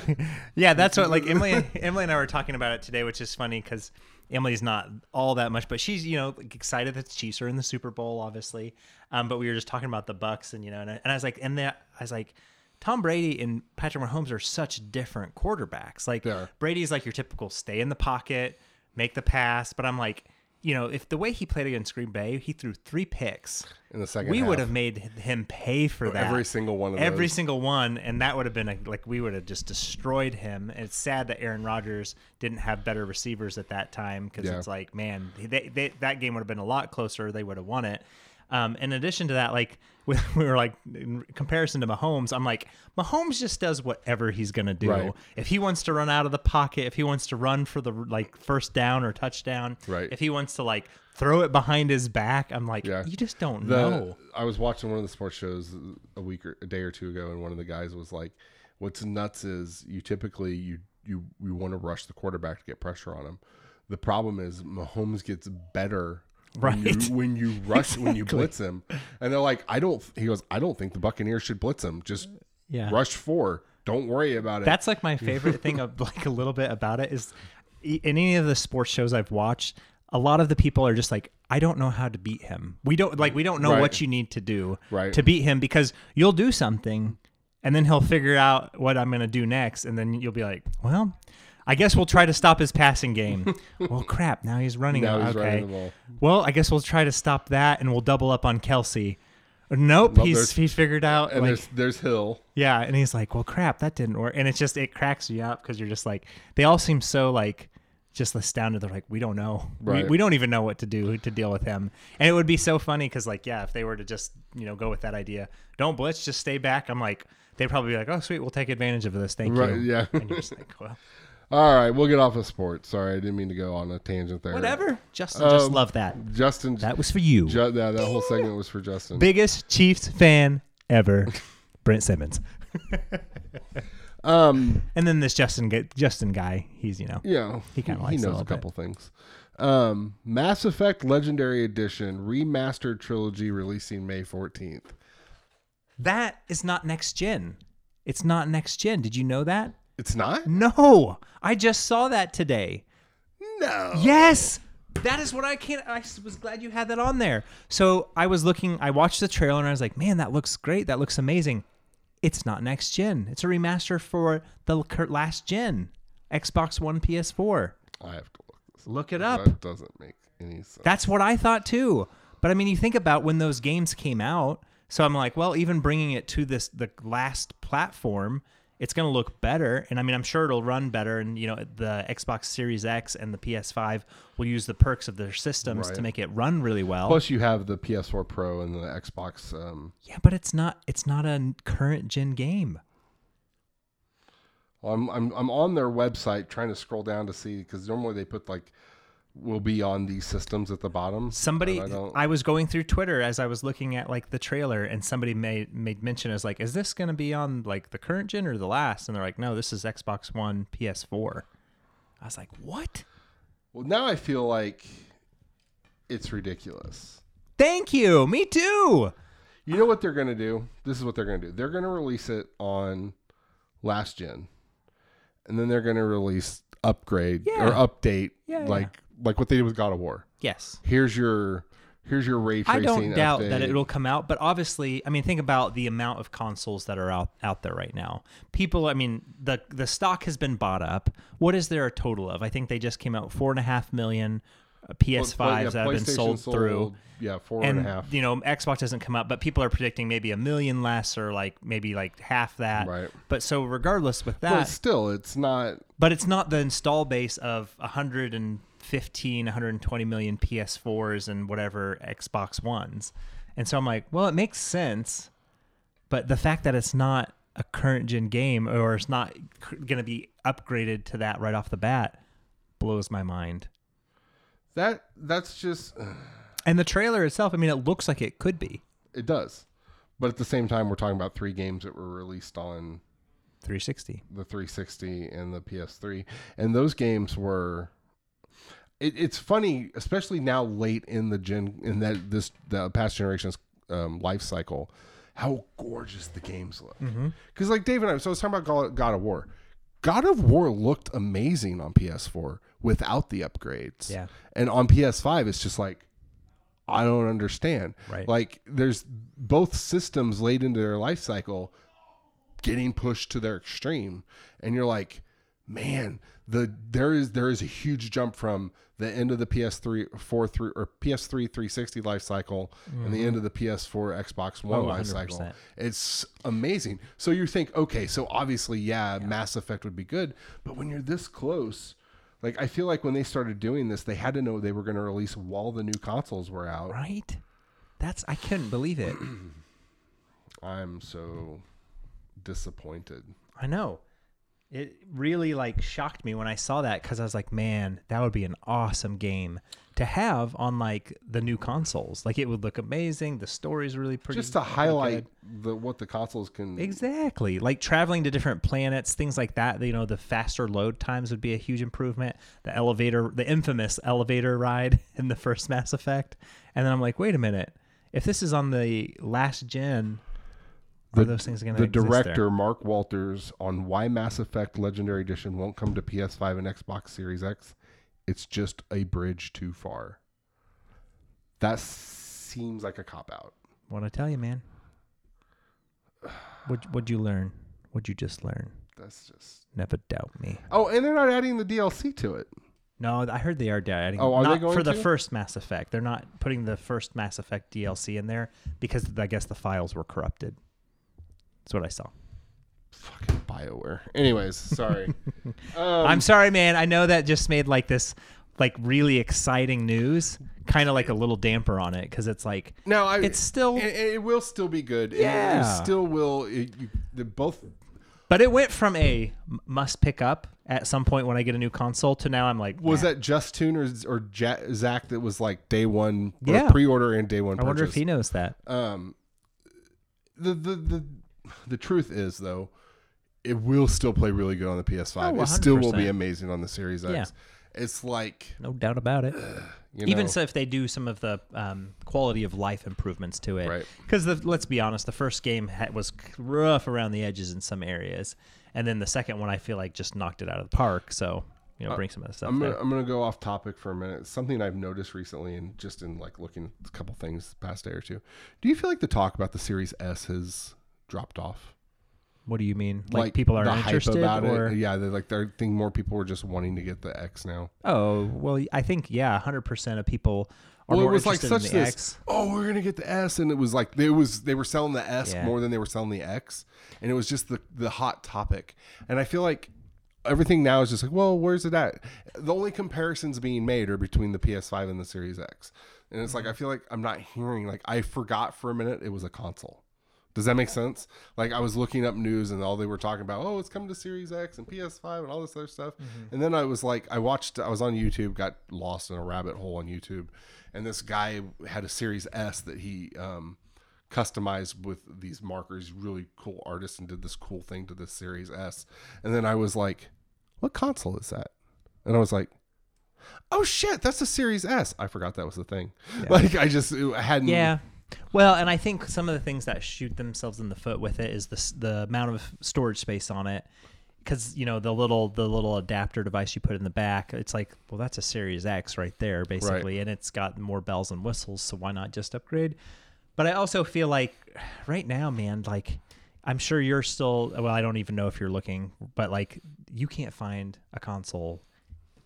yeah, that's what, like, Emily and, Emily and I were talking about it today, which is funny because Emily's not all that much, but she's, you know, excited that the Chiefs are in the Super Bowl, obviously. Um, but we were just talking about the Bucks, and, you know, and I, and I was like, and that, I was like, Tom Brady and Patrick Mahomes are such different quarterbacks. Like, yeah. Brady's like your typical stay in the pocket, make the pass, but I'm like, you know, if the way he played against Green Bay, he threw three picks in the second. We half. would have made him pay for oh, that. Every single one of them. Every those. single one, and that would have been a, like we would have just destroyed him. And it's sad that Aaron Rodgers didn't have better receivers at that time because yeah. it's like, man, they, they, that game would have been a lot closer. They would have won it. Um, in addition to that, like we, we were like in comparison to Mahomes, I'm like, Mahomes just does whatever he's going to do. Right. If he wants to run out of the pocket, if he wants to run for the like first down or touchdown, right. If he wants to like throw it behind his back, I'm like, yeah. you just don't the, know. I was watching one of the sports shows a week or a day or two ago. And one of the guys was like, what's nuts is you typically you, you, you want to rush the quarterback to get pressure on him. The problem is Mahomes gets better Right when you, when you rush exactly. when you blitz him, and they're like, I don't. He goes, I don't think the Buccaneers should blitz him. Just yeah. rush four. Don't worry about it. That's like my favorite thing of like a little bit about it is in any of the sports shows I've watched, a lot of the people are just like, I don't know how to beat him. We don't like we don't know right. what you need to do right. to beat him because you'll do something, and then he'll figure out what I'm gonna do next, and then you'll be like, well. I guess we'll try to stop his passing game. Well, crap. Now he's running. Now he's okay. running the ball. Well, I guess we'll try to stop that, and we'll double up on Kelsey. Nope, well, he's he figured out. And like, there's there's Hill. Yeah, and he's like, well, crap, that didn't work. And it's just it cracks you up because you're just like they all seem so like just astounded. They're like, we don't know. Right. We, we don't even know what to do to deal with him. And it would be so funny because, like, yeah, if they were to just, you know, go with that idea, don't blitz, just stay back. I'm like, they'd probably be like, oh, sweet, we'll take advantage of this. Thank right, you. Yeah. And you're just like, well. All right, we'll get off of sports. Sorry, I didn't mean to go on a tangent there. Whatever. Justin um, just loved that. Justin. That was for you. Ju- yeah, that whole segment was for Justin. Biggest Chiefs fan ever, Brent Simmons. um, and then this Justin Justin guy, he's, you know, yeah, he kind of likes He knows a, a couple bit. things. Um, Mass Effect Legendary Edition Remastered Trilogy releasing May fourteenth. That is not next gen. It's not next gen. Did you know that? It's not? No. I just saw that today. No. Yes. That is what I can't. I was glad you had that on there. So I was looking. I watched the trailer and I was like, man, that looks great. That looks amazing. It's not next gen. It's a remaster for the last gen. Xbox One, P S four. I have to look this up. Look it up. That doesn't make any sense. That's what I thought too. But I mean, you think about when those games came out. So I'm like, well, even bringing it to this the last platform, it's going to look better. And I mean, I'm sure it'll run better. And, you know, the Xbox Series X and the P S five will use the perks of their systems right. to make it run really well. Plus you have the P S four Pro and the Xbox. Um... Yeah, but it's not, it's not a current gen game. Well, I'm, I'm, I'm on their website trying to scroll down to see, because normally they put like, will be on these systems at the bottom. Somebody, I, I was going through Twitter as I was looking at like the trailer, and somebody made, made mention as like, is this going to be on like the current gen or the last? And they're like, no, this is Xbox One, P S four. I was like, what? Well, now I feel like it's ridiculous. Thank you. Me too. You know what they're going to do? This is what they're going to do. They're going to release it on last gen, and then they're going to release upgrade yeah. or update yeah, like, yeah. Like what they did with God of War. Yes. Here's your here's your ray tracing. I don't doubt update. that it'll come out, but obviously, I mean, think about the amount of consoles that are out, out there right now. People, I mean, the the stock has been bought up. What is there a total of? I think they just came out four and a half million P S fives well, yeah, that have been sold, sold through. Yeah, four and, and a half. You know, Xbox doesn't come up, but people are predicting maybe a million less, or like maybe like half that. Right. But so regardless, with that, well, still, it's not. But it's not the install base of a hundred and. fifteen, one hundred twenty million P S fours and whatever Xbox Ones. And so I'm like, well, it makes sense. But the fact that it's not a current gen game, or it's not going to be upgraded to that right off the bat, blows my mind. That that's just. Uh, and the trailer itself, I mean, it looks like it could be. It does. But at the same time, we're talking about three games that were released on three sixty. The three sixty and the P S three. And those games were. It, it's funny, especially now, late in the gen, in that this the past generation's um, life cycle, how gorgeous the games look. Because mm-hmm. like Dave and I, so I was talking about God of War. God of War looked amazing on P S four without the upgrades. Yeah, and on P S five, it's just like, I don't understand. Right, like there's both systems late into their life cycle, getting pushed to their extreme, and you're like, man, the there is there is a huge jump from the end of the P S three four through or P S three three sixty life cycle mm-hmm. and the end of the P S four Xbox One oh, life cycle. It's amazing. So you think, okay, so obviously, yeah, yeah, Mass Effect would be good, but when you're this close, like I feel like when they started doing this, they had to know they were going to release while the new consoles were out. Right? That's I couldn't believe it. I'm so disappointed. I know. It really like shocked me when I saw that, because I was like, man, that would be an awesome game to have on like the new consoles. Like it would look amazing. The story's really pretty. Just to highlight the what the consoles can. Exactly. Like traveling to different planets, things like that. You know, the faster load times would be a huge improvement. The elevator, the infamous elevator ride in the first Mass Effect. And then I'm like, wait a minute. If this is on the last gen, The, those things gonna the director, there? Mark Walters, on why Mass Effect Legendary Edition won't come to P S five and Xbox Series X. It's just a bridge too far. That seems like a cop-out. What'd I tell you, man? What'd, what'd you learn? What'd you just learn? That's just... Never doubt me. Oh, and they're not adding the D L C to it. No, I heard they are adding. Oh, are not they going for to? The first Mass Effect. They're not putting the first Mass Effect D L C in there because I guess the files were corrupted. That's what I saw. Fucking BioWare. Anyways, sorry. um, I'm sorry, man. I know that just made like this like really exciting news kind of like a little damper on it, because it's like no, I, it's still it, it will still be good. Yeah, it, it still will. It, you, the, both. But it went from a must pick up at some point when I get a new console to now I'm like, nah. Was that Justin or, or Zach that was like day one yeah. pre-order and day one purchase? I wonder if he knows that. Um, the, the, the, the truth is, though, it will still play really good on the P S five. Oh, it still will be amazing on the Series X. Yeah. It's like... No doubt about it. Uh, you know. Even so if they do some of the um, quality of life improvements to it. Because right. let's be honest, the first game ha- was rough around the edges in some areas. And then the second one, I feel like, just knocked it out of the park. So, you know, uh, bring some of that stuff. I'm gonna, I'm gonna go off topic for a minute. Something I've noticed recently and just in, like, looking at a couple things the past day or two. Do you feel like the talk about the Series S has dropped off? What do you mean? Like, like people aren't interested? About or... it. Yeah, they're like they're think more people are just wanting to get the X now. Oh, well, I think, yeah, one hundred percent of people are well, more interested like in the this, X. Oh, we're going to get the S. And it was like they, was, they were selling the S yeah. more than they were selling the X. And it was just the, the hot topic. And I feel like everything now is just like, well, where's it at? The only comparisons being made are between the P S five and the Series X. And it's mm-hmm. like I feel like I'm not hearing. Like I forgot for a minute it was a console. Does that make sense? Like I was looking up news and all they were talking about, oh, it's coming to Series X and P S five and all this other stuff. Mm-hmm. And then I was like, I watched, I was on YouTube, got lost in a rabbit hole on YouTube. And this guy had a Series S that he um, customized with these markers, really cool artist, and did this cool thing to the Series S. And then I was like, what console is that? And I was like, oh shit, that's a Series S. I forgot that was the thing. Yeah. Like I just I hadn't. Yeah. Well, and I think some of the things that shoot themselves in the foot with it is the the amount of storage space on it, because you know the little the little adapter device you put in the back. It's like, well, that's a Series X right there, basically, right. And it's got more bells and whistles. So why not just upgrade? But I also feel like right now, man, like I'm sure you're still. Well, I don't even know if you're looking, but like you can't find a console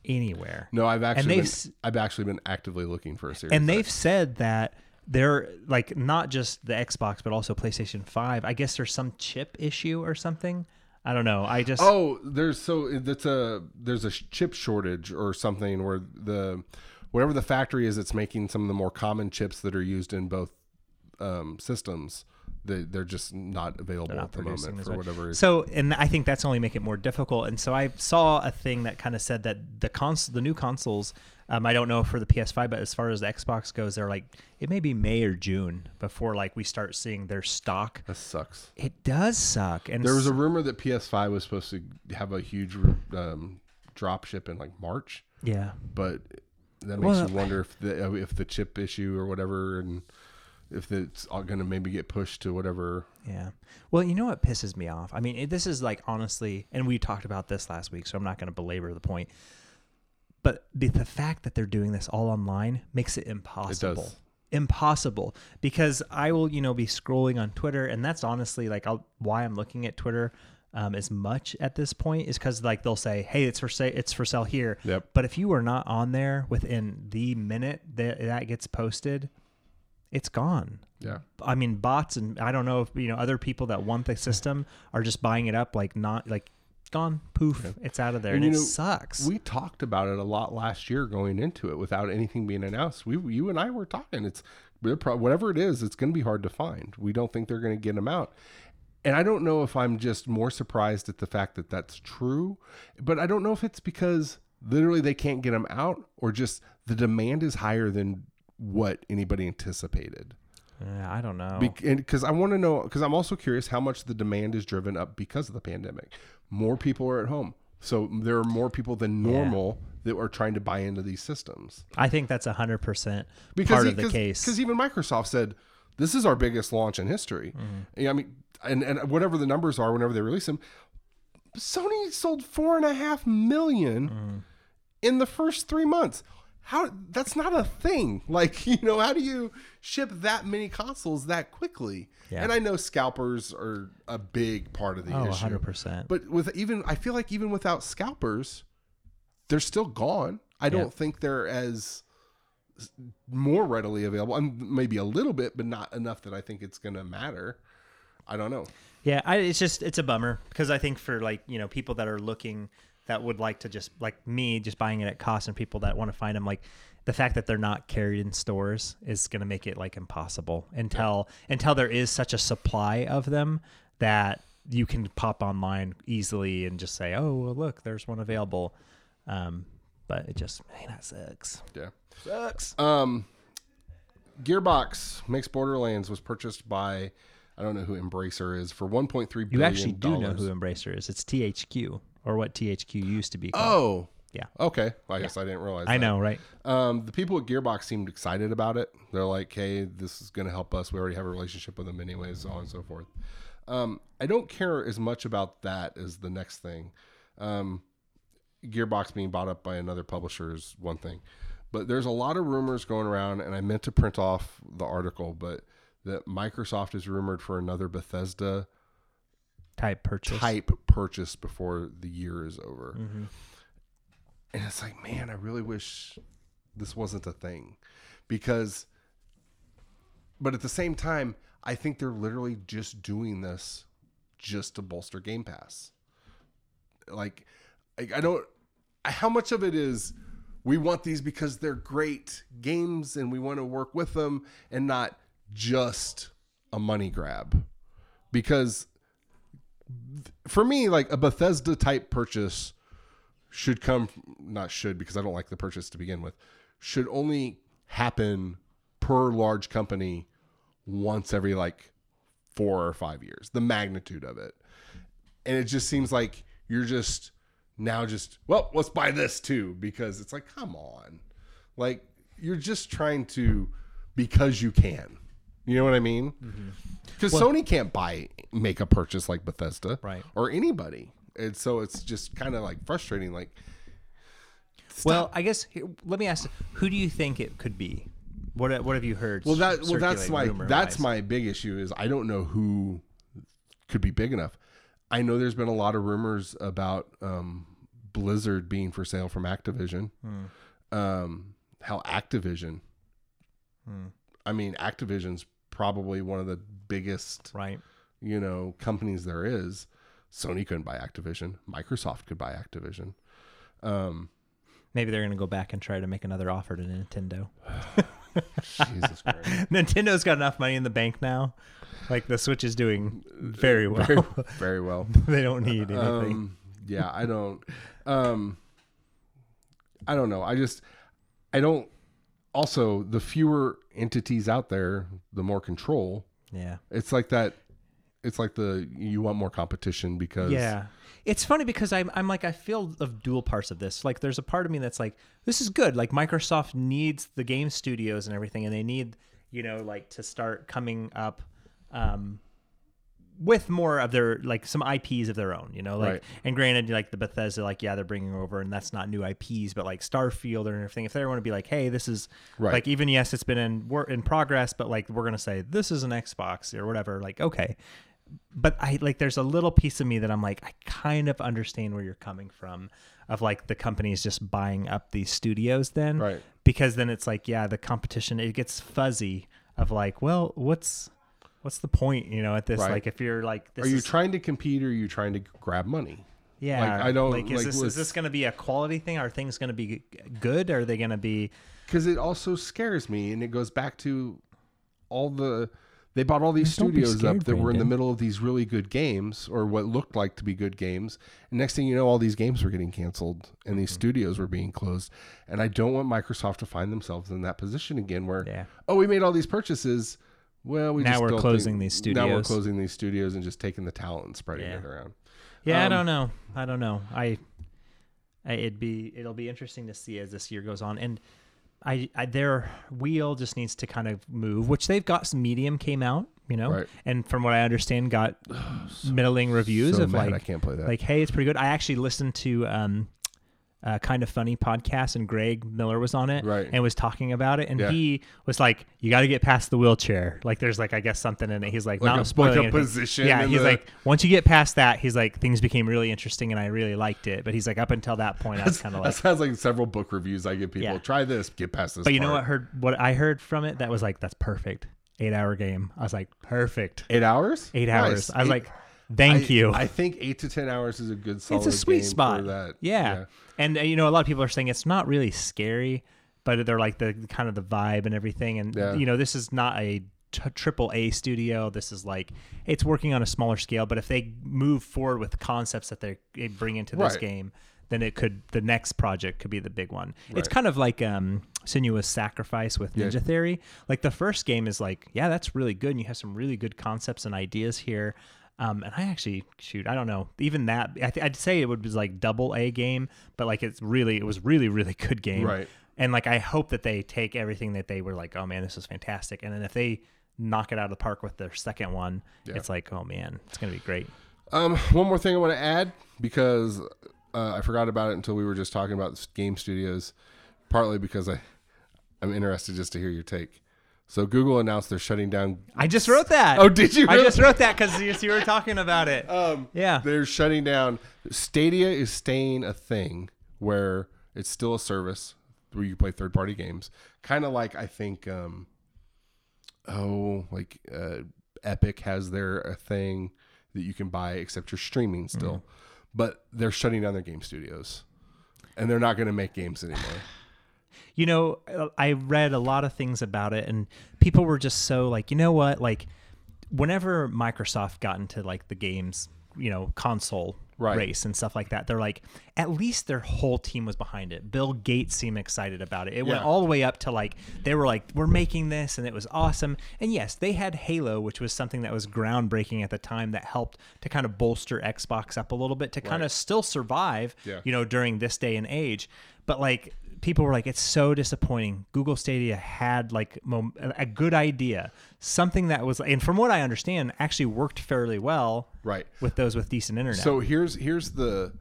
anywhere. No, I've actually been, I've actually been actively looking for a Series X. And they've said that. They're like not just the Xbox, but also PlayStation five. I guess there's some chip issue or something. I don't know. I just oh, there's so that's a there's a chip shortage or something where the whatever the factory is, it's making some of the more common chips that are used in both um, systems. They, they're just not available not at the moment for much. Whatever reason. So, and I think that's only make it more difficult. And so I saw a thing that kind of said that the cons- the new consoles. Um, I don't know for the P S five, but as far as the Xbox goes, they're like, it may be May or June before like we start seeing their stock. That sucks. It does suck. And there was a rumor that P S five was supposed to have a huge um, drop ship in like March. Yeah. But that makes well, you wonder if the if the chip issue or whatever, and if it's all going to maybe get pushed to whatever. Yeah. Well, you know what pisses me off? I mean, it, this is like, honestly, and we talked about this last week, so I'm not going to belabor the point. But the, the fact that they're doing this all online makes it impossible. It does. Impossible. Because I will, you know, be scrolling on Twitter, and that's honestly like I'll, why I'm looking at Twitter um, as much at this point is because like they'll say, hey, it's for sale, it's for sale here. Yep. But if you are not on there within the minute that that gets posted, it's gone. Yeah. I mean, bots and I don't know if you know other people that want the system are just buying it up like not like. Gone, poof, okay. It's out of there, and, and you know, it sucks. We talked about it a lot last year going into it without anything being announced. We, you and I were talking. It's whatever it is, it's going to be hard to find. We don't think they're going to get them out. And I don't know if I'm just more surprised at the fact that that's true, but I don't know if it's because literally they can't get them out or just the demand is higher than what anybody anticipated. Yeah, I don't know. Because I want to know, because I'm also curious how much the demand is driven up because of the pandemic. More people are at home. So there are more people than normal yeah. that are trying to buy into these systems. I think that's one hundred percent because part he, of the case. Because even Microsoft said, this is our biggest launch in history. Mm-hmm. Yeah, I mean, and, and whatever the numbers are, whenever they release them, Sony sold four and a half million mm. in the first three months. How that's not a thing. Like, you know, how do you ship that many consoles that quickly? Yeah. And I know scalpers are a big part of the oh, issue. one hundred percent. But with even, I feel like even without scalpers, they're still gone. I yeah. don't think they're as more readily available. I'm maybe a little bit, but not enough that I think it's going to matter. I don't know. Yeah, I, it's just, it's a bummer because I think for like, you know, people that are looking that would like to just, like me, just buying it at cost and people that want to find them, like the fact that they're not carried in stores is going to make it like impossible until, yeah. until there is such a supply of them that you can pop online easily and just say, oh, well, look, there's one available. Um, but it just, man, that sucks. Yeah. Sucks. Um, Gearbox makes Borderlands was purchased by, I don't know who Embracer is, for one point three billion dollars. You actually do know who Embracer is. It's T H Q, or what T H Q used to be called. Oh. Yeah. Okay. Well, I yeah. guess I didn't realize I that. know, right? Um, the people at Gearbox seemed excited about it. They're like, hey, this is going to help us. We already have a relationship with them anyways, so on and so forth. Um, I don't care as much about that as the next thing. Um, Gearbox being bought up by another publisher is one thing. But there's a lot of rumors going around, and I meant to print off the article, but that Microsoft is rumored for another Bethesda type purchase type purchase before the year is over. Mm-hmm. And it's like, man, I really wish this wasn't a thing, because, but at the same time, I think they're literally just doing this just to bolster Game Pass. Like, I, I don't, how much of it is we want these because they're great games and we want to work with them and not just a money grab? Because for me, like a Bethesda type purchase should come, not should, because I don't like the purchase to begin with, should only happen per large company once every like four or five years, the magnitude of it. And it just seems like you're just now just, well, let's buy this too, because it's like, come on. Like, you're just trying to, because you can. You know what I mean? Because mm-hmm. well, Sony can't buy, make a purchase like Bethesda, right? Or anybody. And so it's just kind of like frustrating. Like, stop. Well, I guess let me ask: who do you think it could be? What What have you heard? Well, that well, that's my that's my big issue is I don't know who could be big enough. I know there's been a lot of rumors about um, Blizzard being for sale from Activision. Hmm. Um, how Activision? Hmm. I mean, Activision's probably one of the biggest, right? You know, companies there is. Sony couldn't buy Activision. Microsoft could buy Activision. Um, Maybe they're going to go back and try to make another offer to Nintendo. Jesus Christ. Nintendo's got enough money in the bank now. Like, the Switch is doing very well. Very, very well. They don't need anything. Um, yeah, I don't. Um, I don't know. I just, I don't. Also, the fewer entities out there, the more control. Yeah. It's like that. It's like the, you want more competition because... Yeah. It's funny because I'm, I'm like, I feel of dual parts of this. Like, there's a part of me that's like, this is good. Like, Microsoft needs the game studios and everything, and they need, you know, like to start coming up um, with more of their, like some I Ps of their own, you know, like, right. And granted, like the Bethesda, like, yeah, they're bringing over and that's not new I Ps, but like Starfield and everything. If they want to be like, hey, this is right. Like, even yes, it's been in work in progress, but like, we're going to say this is an Xbox or whatever. Like, okay. But I like, there's a little piece of me that I'm like, I kind of understand where you're coming from of like the companies just buying up these studios then, right? Because then it's like, yeah, the competition, it gets fuzzy of like, well, what's, what's the point, you know, at this, right. Like if you're like, this are you is, trying to compete or are you trying to grab money? Yeah. Like, I don't like, is like, this, is this going to be a quality thing? Are things going to be good? Are they going to be, cause it also scares me. And it goes back to all the, they bought all these Don't studios scared, up that Brandon. Were in the middle of these really good games or what looked like to be good games. And next thing you know, all these games were getting canceled and mm-hmm. these studios were being closed. And I don't want Microsoft to find themselves in that position again where, yeah. oh, we made all these purchases. Well, we now just we're closing think, these studios. Now we're closing these studios and just taking the talent and spreading yeah. it around. Yeah, um, I don't know. I don't know. I, I it'd be it'll be interesting to see as this year goes on. And I, I, their wheel just needs to kind of move, which they've got some Medium came out, you know, right. And from what I understand, got so, middling reviews so of mad, like, I can't play that. Like, hey, it's pretty good. I actually listened to um, a Kind of Funny podcast and Greg Miller was on it right. and was talking about it. And yeah. he was like, you got to get past the wheelchair. Like there's like, I guess something in it. He's like, like not a, spoiling like a position. Yeah. He's the... like, once you get past that, he's like, things became really interesting and I really liked it. But he's like, up until that point, I was kind of like, that sounds like several book reviews I give people. Yeah. Try this, get past this. But you part. know what, heard, what I heard from it that was like, that's perfect. eight hour game. I was like, perfect. Eight hours? Eight nice. hours. I was eight, like, thank I, you. I think eight to ten hours is a good solid game. It's a sweet spot. For that. Yeah. yeah. And, you know, a lot of people are saying it's not really scary, but they're like the kind of the vibe and everything. And, yeah. you know, this is not a t- triple A studio. This is like, it's working on a smaller scale. But if they move forward with concepts that they bring into this right. game, then it could, the next project could be the big one. Right. It's kind of like um, Senua's Sacrifice with Ninja yeah. Theory. Like the first game is like, yeah, that's really good. And you have some really good concepts and ideas here. Um, and I actually, shoot, I don't know. Even that, I th- I'd say it would be like double A game, but like it's really, it was really, really good game. Right. And like, I hope that they take everything that they were like, oh man, this is fantastic. And then if they knock it out of the park with their second one, yeah. it's like, oh man, it's going to be great. Um, one more thing I want to add, because... Uh, I forgot about it until we were just talking about game studios, partly because I, I'm interested just to hear your take. So Google announced they're shutting down. I just wrote that. Oh, did you? Really? I just wrote that because you, you were talking about it. Um, yeah. They're shutting down. Stadia is staying a thing where it's still a service where you play third-party games. Kind of like I think, um, oh, like uh, Epic has their a thing that you can buy except you're streaming still. Mm-hmm. But they're shutting down their game studios, and they're not going to make games anymore. You know, I read a lot of things about it, and people were just so like, you know what? Like, whenever Microsoft got into like the games, you know, console right. race and stuff like that, they're like, at least their whole team was behind it. Bill Gates seemed excited about it. It yeah. went all the way up to like, they were like, we're making this, and it was awesome. And yes, they had Halo, which was something that was groundbreaking at the time that helped to kind of bolster Xbox up a little bit to right. kind of still survive, yeah. you know, during this day and age. But like, people were like, it's so disappointing. Google Stadia had like a good idea, something that was, and from what I understand, actually worked fairly well right. with those with decent internet. So here's here's the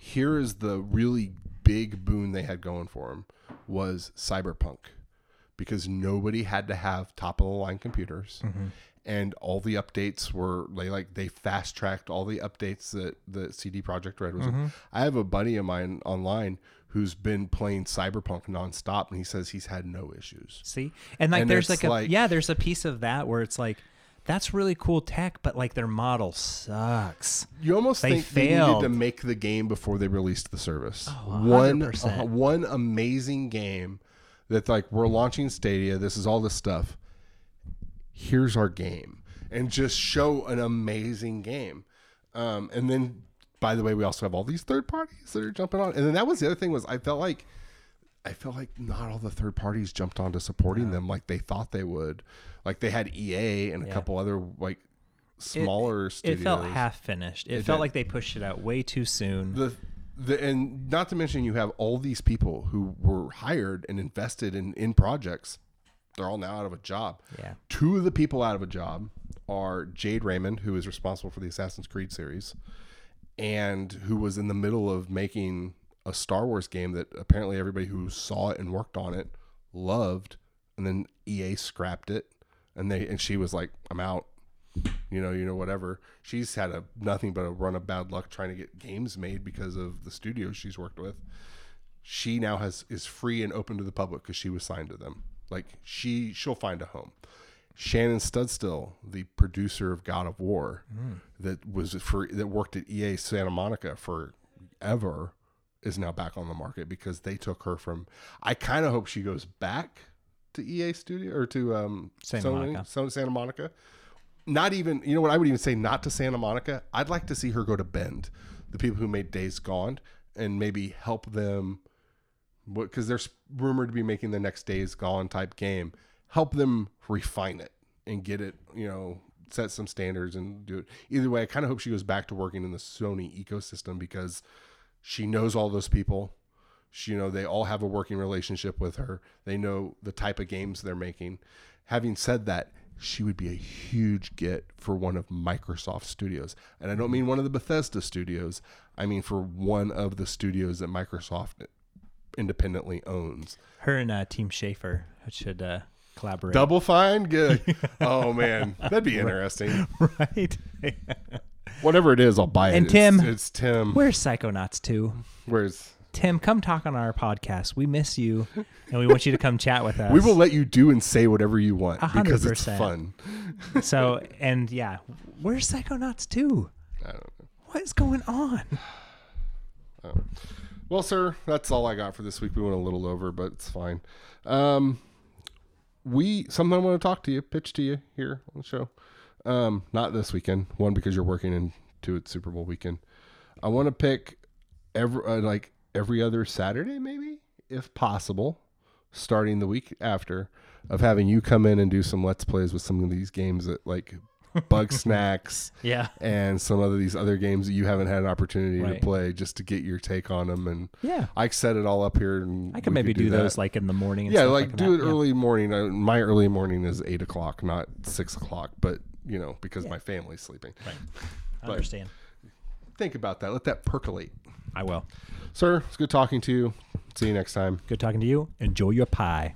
here is the really big boon they had going for them was Cyberpunk, because nobody had to have top of the line computers, mm-hmm. and all the updates were they like they fast tracked all the updates that the C D Projekt Red was. Mm-hmm. I have a buddy of mine online who's been playing Cyberpunk nonstop, and he says he's had no issues. See, and like and there's like a like, yeah, there's a piece of that where it's like that's really cool tech, but like their model sucks. You almost they think failed. They needed to make the game before they released the service. Oh, one uh, one amazing game that's like we're launching Stadia. This is all this stuff. Here's our game, and just show an amazing game, um, and then. By the way, we also have all these third parties that are jumping on. And then that was the other thing was I felt like I felt like not all the third parties jumped on to supporting yeah. them like they thought they would. Like they had E A and yeah. a couple other like smaller it, studios. It felt half finished. It, it felt did. like they pushed it out way too soon. The, the and not to mention you have all these people who were hired and invested in, in projects. They're all now out of a job. Yeah. Two of the people out of a job are Jade Raymond, who is responsible for the Assassin's Creed series, and who was in the middle of making a Star Wars game that apparently everybody who saw it and worked on it loved, and then E A scrapped it, and they and she was like, I'm out, you know, you know, whatever. She's had a nothing but a run of bad luck trying to get games made because of the studios she's worked with. She now has is free and open to the public because she was signed to them. Like she she'll find a home. Shannon Studstill, the producer of God of War, mm. that was for that worked at E A Santa Monica forever, is now back on the market because they took her from. I kind of hope she goes back to E A Studio or to um, Santa, Sony, Monica. Sony, Santa Monica. Not even, you know what I would even say, not to Santa Monica. I'd like to see her go to Bend, the people who made Days Gone, and maybe help them, because they're rumored to be making the next Days Gone type game. Help them refine it and get it, you know, set some standards and do it. Either way, I kind of hope she goes back to working in the Sony ecosystem because she knows all those people. She, you know, they all have a working relationship with her. They know the type of games they're making. Having said that, she would be a huge get for one of Microsoft studios. And I don't mean one of the Bethesda studios. I mean for one of the studios that Microsoft independently owns. Her and uh, Team Schafer should... Uh... collaborate. Double Fine? Good. Oh, man. That'd be interesting. Right. Whatever it is, I'll buy it. And Tim. It's, it's Tim. Where's Psychonauts two? Where's Tim, come talk on our podcast. We miss you, and we want you to come chat with us. We will let you do and say whatever you want one hundred percent. Because it's fun. So, and yeah, where's Psychonauts two? I don't know. What is going on? Oh. Well, sir, that's all I got for this week. We went a little over, but it's fine. Um, we something I want to talk to you, pitch to you here on the show. Um, not this weekend. One, because you're working, and two, it's Super Bowl weekend. I want to pick every uh, like every other Saturday, maybe, if possible, starting the week after, of having you come in and do some Let's Plays with some of these games that like Bug Snacks, yeah, and some of these other games that you haven't had an opportunity right. to play, just to get your take on them. And yeah, I set it all up here, and I can maybe could do, do those like in the morning. And yeah, stuff like, like do it yeah. early morning. I, my early morning is eight o'clock, not six o'clock, but you know, because yeah. my family's sleeping. Right, I but understand. Think about that. Let that percolate. I will, sir. It's good talking to you. See you next time. Good talking to you. Enjoy your pie.